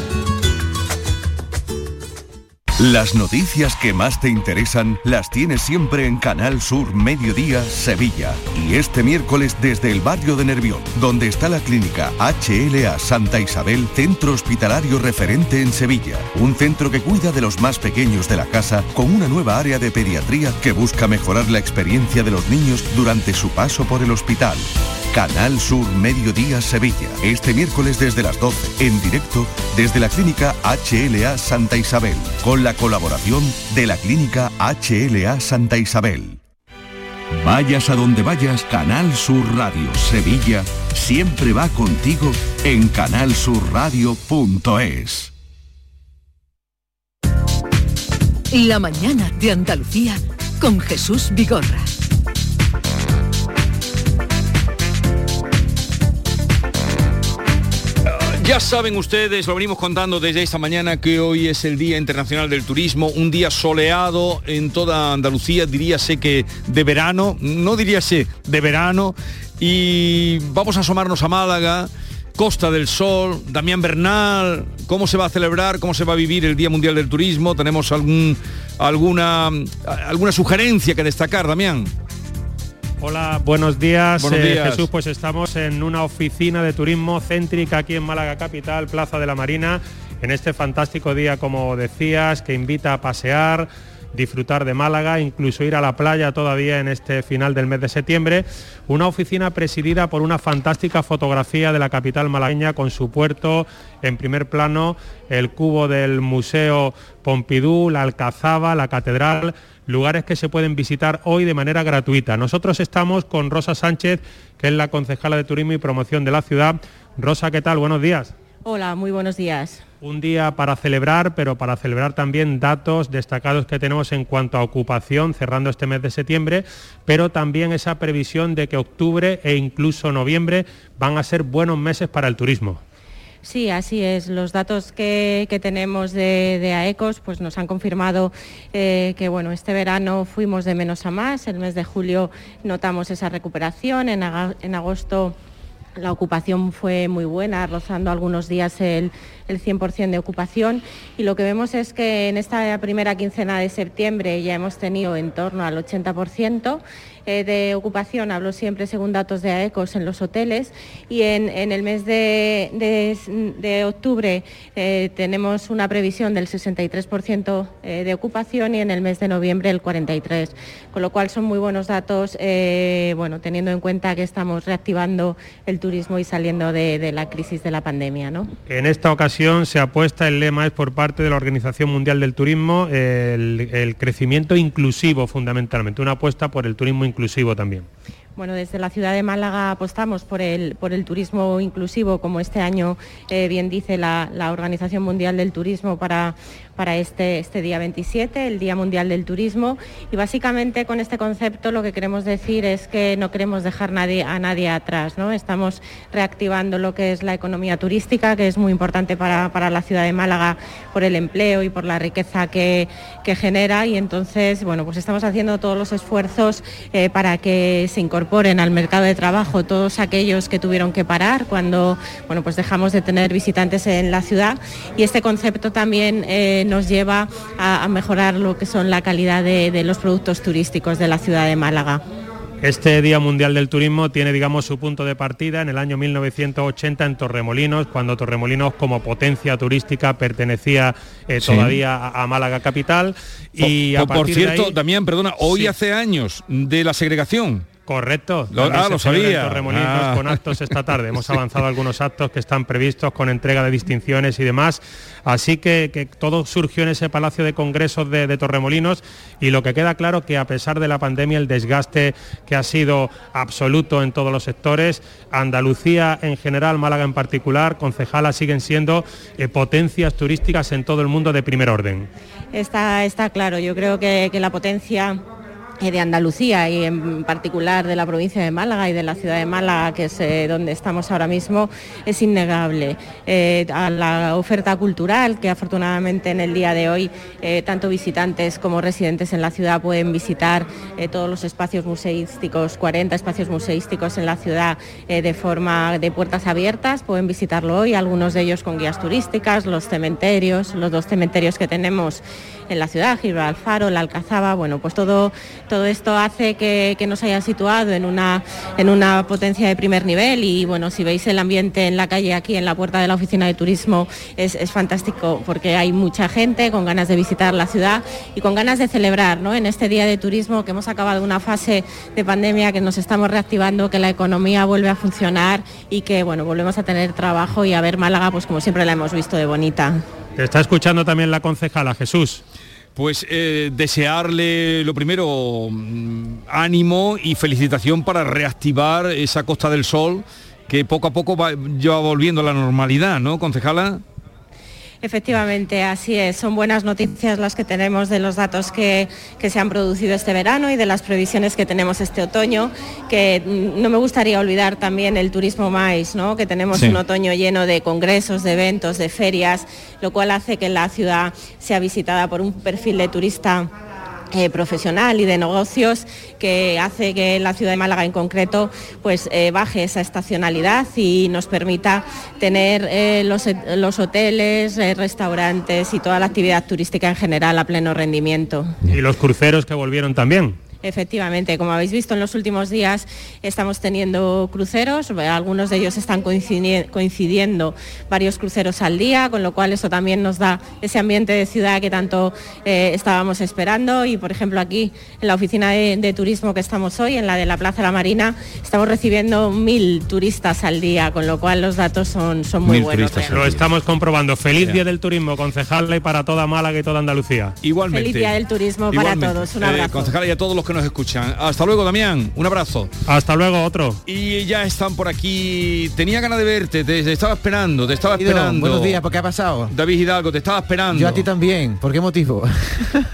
Las noticias que más te interesan las tienes siempre en Canal Sur Mediodía Sevilla. Y este miércoles desde el barrio de Nervión, donde está la clínica H L A Santa Isabel, centro hospitalario referente en Sevilla. Un centro que cuida de los más pequeños de la casa, con una nueva área de pediatría que busca mejorar la experiencia de los niños durante su paso por el hospital. Canal Sur Mediodía Sevilla. Este miércoles desde las doce, en directo desde la clínica H L A Santa Isabel, con la colaboración de la clínica H L A Santa Isabel. Vayas a donde vayas, Canal Sur Radio Sevilla siempre va contigo en canal sur radio punto es. La mañana de Andalucía con Jesús Vigorra. Ya saben ustedes, lo venimos contando desde esta mañana, que hoy es el Día Internacional del Turismo, un día soleado en toda Andalucía, diríase que de verano, no diríase de verano, y vamos a asomarnos a Málaga, Costa del Sol, Damián Bernal, cómo se va a celebrar, cómo se va a vivir el Día Mundial del Turismo. ¿Tenemos algún, alguna, alguna sugerencia que destacar, Damián? Hola, buenos días, buenos días. Eh, Jesús, pues estamos en una oficina de turismo céntrica aquí en Málaga Capital, Plaza de la Marina, en este fantástico día, como decías, que invita a pasear, disfrutar de Málaga, incluso ir a la playa todavía en este final del mes de septiembre. Una oficina presidida por una fantástica fotografía de la capital malagueña, con su puerto en primer plano, el cubo del Museo Pompidou, la Alcazaba, la Catedral, lugares que se pueden visitar hoy de manera gratuita. Nosotros estamos con Rosa Sánchez, que es la concejala de Turismo y Promoción de la ciudad. Rosa, ¿qué tal? Buenos días. Hola, muy buenos días. Un día para celebrar, pero para celebrar también datos destacados que tenemos en cuanto a ocupación, cerrando este mes de septiembre, pero también esa previsión de que octubre e incluso noviembre van a ser buenos meses para el turismo. Sí, así es. Los datos que, que tenemos de, de AECOS pues nos han confirmado eh, que bueno, este verano fuimos de menos a más. El mes de julio notamos esa recuperación, en, ag- en agosto la ocupación fue muy buena, rozando algunos días el, el cien por ciento de ocupación, y lo que vemos es que en esta primera quincena de septiembre ya hemos tenido en torno al ochenta por ciento. eh, de ocupación, hablo siempre según datos de AECOS, en los hoteles, y en, en el mes de, de, de octubre eh, tenemos una previsión del sesenta y tres por ciento eh, de ocupación y en el mes de noviembre el cuarenta y tres por ciento, con lo cual son muy buenos datos, eh, bueno, teniendo en cuenta que estamos reactivando el turismo y saliendo de, de la crisis de la pandemia, ¿no? En esta ocasión se apuesta, el lema es por parte de la Organización Mundial del Turismo, el, el crecimiento inclusivo fundamentalmente, una apuesta por el turismo inclusivo también. Bueno, desde la ciudad de Málaga apostamos por el, por el turismo inclusivo, como este año eh, bien dice la, la Organización Mundial del Turismo para, para este, este día veintisiete, el Día Mundial del Turismo, y básicamente con este concepto lo que queremos decir es que no queremos dejar nadie, a nadie atrás, ¿no? Estamos reactivando lo que es la economía turística, que es muy importante para, para la ciudad de Málaga por el empleo y por la riqueza que, que genera, y entonces, bueno, pues estamos haciendo todos los esfuerzos eh, para que se incorpore incorporen al mercado de trabajo todos aquellos que tuvieron que parar cuando, bueno, pues dejamos de tener visitantes en la ciudad, y este concepto también eh, nos lleva a, a mejorar lo que son la calidad de, de los productos turísticos de la ciudad de Málaga. Este Día Mundial del Turismo tiene, digamos, su punto de partida en el año mil novecientos ochenta en Torremolinos, cuando Torremolinos como potencia turística pertenecía eh, sí. todavía a, a Málaga capital. Y por, a por cierto, ahí... Damián, perdona, hoy sí. hace años de la segregación. Correcto. Lo, ah, lo sabía. Torremolinos ah. con actos esta tarde. Hemos avanzado algunos actos que están previstos con entrega de distinciones y demás. Así que, que todo surgió en ese Palacio de Congresos de, de Torremolinos, y lo que queda claro que a pesar de la pandemia, el desgaste que ha sido absoluto en todos los sectores, Andalucía en general, Málaga en particular, concejala, siguen siendo eh, potencias turísticas en todo el mundo de primer orden. Está, está claro. Yo creo que, que la potencia de Andalucía y en particular de la provincia de Málaga y de la ciudad de Málaga, que es eh, donde estamos ahora mismo, es innegable. Eh, a la oferta cultural que afortunadamente en el día de hoy eh, tanto visitantes como residentes en la ciudad pueden visitar eh, todos los espacios museísticos, cuarenta espacios museísticos en la ciudad eh, de forma de puertas abiertas, pueden visitarlo hoy, algunos de ellos con guías turísticas, los cementerios, los dos cementerios que tenemos en la ciudad, Gibraltar, la Alcazaba, bueno, pues todo... Todo esto hace que, que nos hayan situado en una, en una potencia de primer nivel, y bueno, si veis el ambiente en la calle aquí en la puerta de la oficina de turismo es, es fantástico, porque hay mucha gente con ganas de visitar la ciudad y con ganas de celebrar, ¿no? En este día de turismo que hemos acabado una fase de pandemia, que nos estamos reactivando, que la economía vuelve a funcionar y que bueno, volvemos a tener trabajo y a ver Málaga pues como siempre la hemos visto de bonita. Te está escuchando también la concejala, Jesús. Pues eh, desearle lo primero ánimo y felicitación para reactivar esa Costa del Sol que poco a poco va, va volviendo a la normalidad, ¿no, concejala? Efectivamente, así es. Son buenas noticias las que tenemos de los datos que, que se han producido este verano y de las previsiones que tenemos este otoño, que no me gustaría olvidar también el turismo más, ¿no? Que tenemos sí. un otoño lleno de congresos, de eventos, de ferias, lo cual hace que la ciudad sea visitada por un perfil de turista Eh, profesional y de negocios, que hace que la ciudad de Málaga en concreto pues eh, baje esa estacionalidad y nos permita tener eh, los, los hoteles, eh, restaurantes y toda la actividad turística en general a pleno rendimiento. Y los cruceros que volvieron también. Efectivamente, como habéis visto en los últimos días estamos teniendo cruceros, algunos de ellos están coincidiendo, coincidiendo varios cruceros al día, con lo cual eso también nos da ese ambiente de ciudad que tanto eh, estábamos esperando, y por ejemplo aquí en la oficina de, de turismo que estamos hoy, en la de la Plaza de la Marina, estamos recibiendo mil turistas al día, con lo cual los datos son, son muy mil buenos. Lo estamos comprobando. Feliz yeah. Día del Turismo, concejala, y para toda Málaga y toda Andalucía. Igualmente. Feliz Día del Turismo para Igualmente. todos. Un abrazo. Eh, concejala, y a todos los que nos escuchan. Hasta luego, Damián. Un abrazo. Hasta luego, otro. Y ya están por aquí. Tenía ganas de verte. Te, te estaba esperando. Te estaba esperando. Buenos días. ¿Por qué ha pasado? David Hidalgo, te estaba esperando. Yo a ti también. ¿Por qué motivo?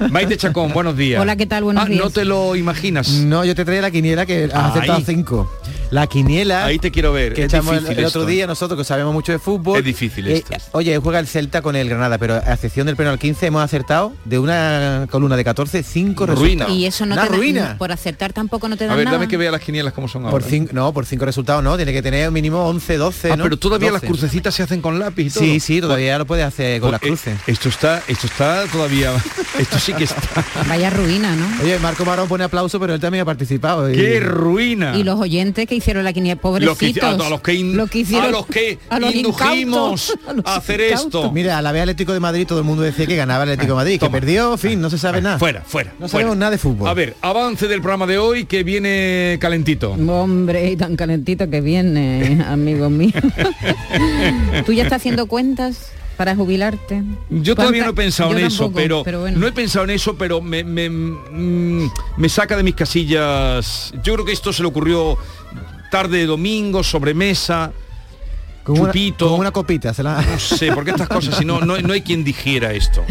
Maite Chacón, buenos días. Hola, ¿qué tal? Buenos ah, días. No te lo imaginas. No, yo te traía la quiniela que has aceptado cinco. la quiniela. Ahí te quiero ver. Que es echamos el, el otro día nosotros, que sabemos mucho de fútbol. Es difícil esto. Eh, oye, juega el Celta con el Granada, pero a excepción del penal quince hemos acertado de una columna de catorce, cinco resultados. Y eso no una te ruina. Da, por acertar tampoco no te da nada. A ver, dame nada. Que vea las quinielas como son ahora. Por cinco, no, por cinco resultados no, tiene que tener mínimo once, doce, ah, ¿no? Pero todavía doce. Las crucecitas se hacen con lápiz y todo. Sí, sí, todavía pues, lo puedes hacer con pues, las cruces. Eh, esto está, esto está todavía, esto sí que está. Vaya ruina, ¿no? Oye, Marco Marón pone aplauso, pero él también ha participado. Y... ¡Qué ruina! Y los oyentes que hicieron la quiniela, pobrecitos. Los que, a los que, in, lo que hicieron, a los que a los indujimos incautos, a, los a hacer incautos. Esto. Mira, a la vez Atlético de Madrid todo el mundo decía que ganaba el Atlético de Madrid, toma, que perdió, en fin, no se sabe nada. Fuera, fuera. No sabemos fuera. Nada de fútbol. A ver, avance del programa de hoy que viene calentito. Hombre, tan calentito que viene, amigo mío. ¿Tú ya estás haciendo cuentas? Para jubilarte. Yo todavía no he pensado en eso, pero no he pensado en eso, pero me, me, me saca de mis casillas. Yo creo que esto se le ocurrió tarde de domingo, sobremesa, chupito. Como una copita, se la... No sé, porque estas cosas, si no, no, no hay quien digiera esto.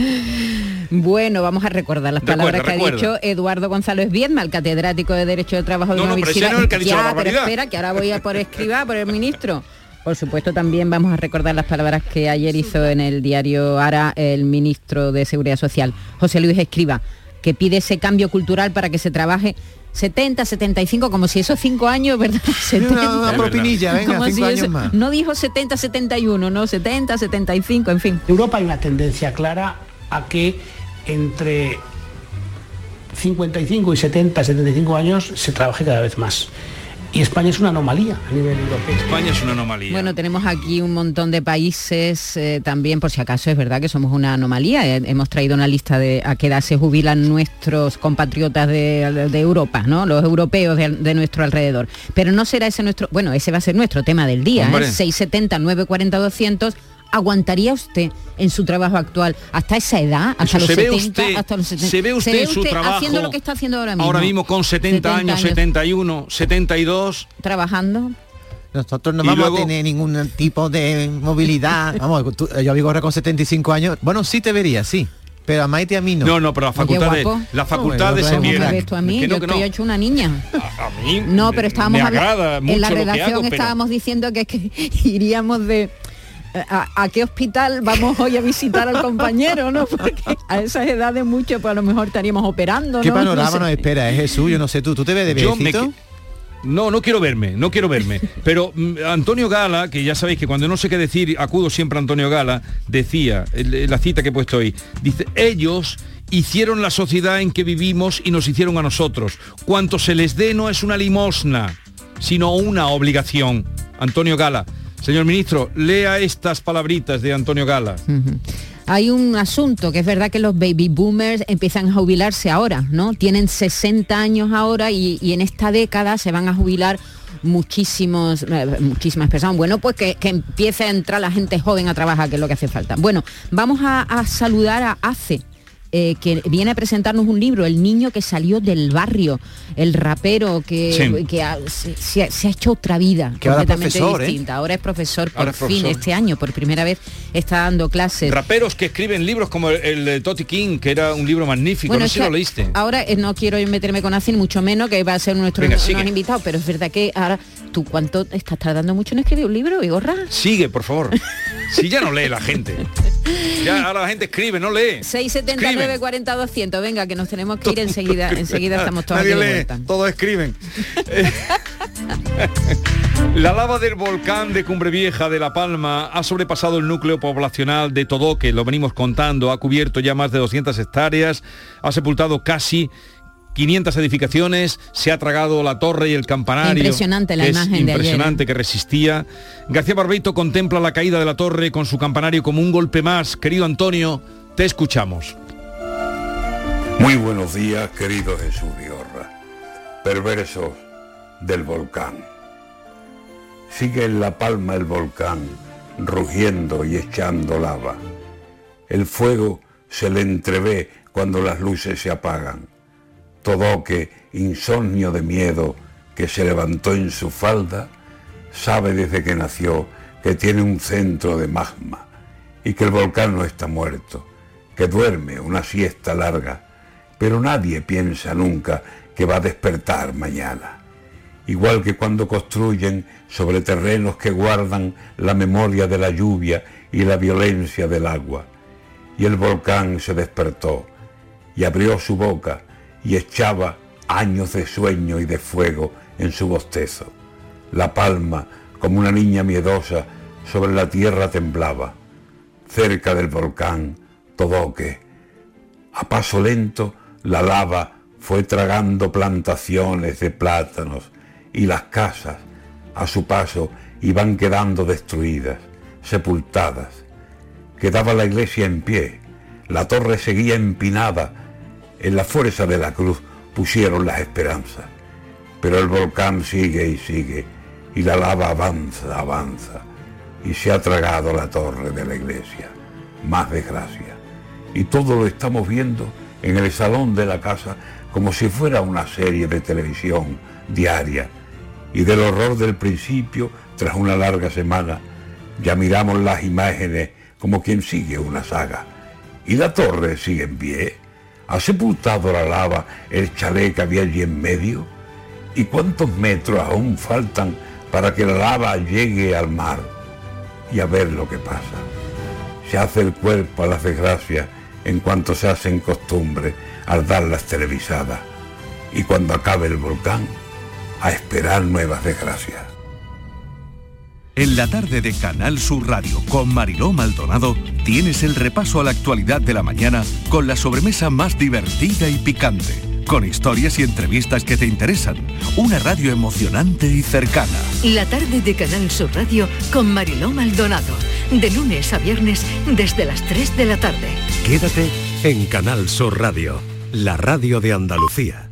Bueno, vamos a recordar las recuerda, palabras que recuerda. Ha dicho Eduardo González Viedma, el catedrático de Derecho de Trabajo de no, no, Universidad. No, pero ya, pero espera, que ahora voy a por Escrivá, por el ministro. Por supuesto, también vamos a recordar las palabras que ayer hizo en el diario Ara el ministro de Seguridad Social, José Luis Escrivá, que pide ese cambio cultural para que se trabaje setenta, setenta y cinco, como si esos cinco años, ¿verdad? setenta, una, una propinilla, venga, como cinco si años eso, más. No dijo setenta, setenta y uno, no, setenta, setenta y cinco, en fin. En Europa hay una tendencia clara a que entre cincuenta y cinco y setenta, setenta y cinco años se trabaje cada vez más. Y España es una anomalía a nivel europeo. España es una anomalía. Bueno, tenemos aquí un montón de países, eh, también por si acaso es verdad que somos una anomalía. Eh, hemos traído una lista de a qué edad se jubilan nuestros compatriotas de, de Europa, ¿no? Los europeos de, de nuestro alrededor. Pero no será ese nuestro... Bueno, ese va a ser nuestro tema del día. Hombre. ¿Eh? seiscientos setenta, novecientos cuarenta, doscientos. ¿Aguantaría usted en su trabajo actual hasta esa edad, hasta los setenta, usted, hasta los setenta? ¿Se ve usted, ¿Se ve usted en su usted trabajo haciendo lo que está haciendo ahora mismo? Ahora mismo con setenta, setenta años, años, setenta y uno, setenta y dos... ¿Trabajando? Nosotros no vamos luego... a tener ningún tipo de movilidad. Vamos, tú, yo digo ahora con setenta y cinco años... Bueno, sí te vería, sí. Pero a Maite a mí no. No, no, pero las facultades, las facultades no, se miran. A mí, es que yo estoy no. hecho una niña. A, a mí no, pero estábamos me agrada mucho en la redacción hago, pero... estábamos diciendo que, que iríamos de... A, ¿A qué hospital vamos hoy a visitar al compañero, no? Porque a esas edades mucho, pues a lo mejor estaríamos operando, ¿no? ¿Qué panorama no sé. Nos espera, ¿eh, Jesús? Yo no sé, tú, ¿tú te ves de viejito? No, no quiero verme, no quiero verme. Pero Antonio Gala, que ya sabéis que cuando no sé qué decir, acudo siempre a Antonio Gala, decía, la cita que he puesto hoy, dice, ellos... hicieron la sociedad en que vivimos y nos hicieron a nosotros. Cuanto se les dé no es una limosna, sino una obligación. Antonio Gala. Señor ministro, lea estas palabritas de Antonio Gala. Uh-huh. Hay un asunto, que es verdad que los baby boomers empiezan a jubilarse ahora, ¿no? Tienen sesenta años ahora y, y en esta década se van a jubilar muchísimos, muchísimas personas. Bueno, pues que, que empiece a entrar la gente joven a trabajar, que es lo que hace falta. Bueno, vamos a, a saludar a ACE. Eh, que viene a presentarnos un libro, El niño que salió del barrio, el rapero que, sí. que ha, se, se, ha, se ha hecho otra vida que completamente ahora es distinta. Eh. Ahora es profesor, por ahora es profesor. Fin, este año, por primera vez está dando clases. Raperos que escriben libros como el, el, el Toti King, que era un libro magnífico, bueno, no sé si lo leíste. Ahora eh, no quiero meterme con Asin, mucho menos, que va a ser nuestro Venga, unos invitados, pero es verdad que ahora, ¿tú cuánto estás tardando mucho en escribir un libro, Vigorra? Sigue, por favor. Si ya no lee la gente. Ya ahora la gente escribe, no lee. seiscientos setenta y nueve, cuarenta, doscientos, venga, que nos tenemos que ir enseguida, enseguida estamos todos aquí de vuelta. Todos escriben. La lava del volcán de Cumbre Vieja de La Palma ha sobrepasado el núcleo poblacional de Todoque, lo venimos contando, ha cubierto ya más de doscientas hectáreas, ha sepultado casi quinientas edificaciones, se ha tragado la torre y el campanario. Impresionante la imagen de ayer. Impresionante que resistía. García Barbeito contempla la caída de la torre con su campanario como un golpe más. Querido Antonio, te escuchamos. Muy buenos días, querido Jesús Vigorra. Perversos del volcán. Sigue en La Palma el volcán, rugiendo y echando lava. El fuego se le entrevé cuando las luces se apagan. Todoque, insomnio de miedo que se levantó en su falda, sabe desde que nació que tiene un centro de magma y que el volcán no está muerto, que duerme una siesta larga, pero nadie piensa nunca que va a despertar mañana. igual que cuando construyen sobre terrenos que guardan la memoria de la lluvia y la violencia del agua. Y el volcán se despertó, y abrió su boca, y echaba años de sueño y de fuego en su bostezo. La palma, como una niña miedosa, sobre la tierra temblaba. Cerca del volcán, Todoque. A paso lento, la lava fue tragando plantaciones de plátanos, y las casas, a su paso, iban quedando destruidas, sepultadas. Quedaba la iglesia en pie, la torre seguía empinada, en la fuerza de la cruz pusieron las esperanzas. Pero el volcán sigue y sigue, y la lava avanza, avanza, y se ha tragado la torre de la iglesia. Más desgracia. Y todo lo estamos viendo en el salón de la casa como si fuera una serie de televisión diaria. Y del horror del principio, tras una larga semana, ya miramos las imágenes como quien sigue una saga. Y la torre sigue en pie. ¿Ha sepultado la lava el chalet que había allí en medio? ¿Y cuántos metros aún faltan para que la lava llegue al mar? Y a ver lo que pasa. Se hace el cuerpo a las desgracias en cuanto se hacen costumbre al darlas televisadas. Y cuando acabe el volcán, a esperar nuevas desgracias. En la tarde de Canal Sur Radio con Mariló Maldonado tienes el repaso a la actualidad de la mañana con la sobremesa más divertida y picante, con historias y entrevistas que te interesan. Una radio emocionante y cercana. La tarde de Canal Sur Radio con Mariló Maldonado, de lunes a viernes desde las tres de la tarde. Quédate en Canal Sur Radio, la radio de Andalucía.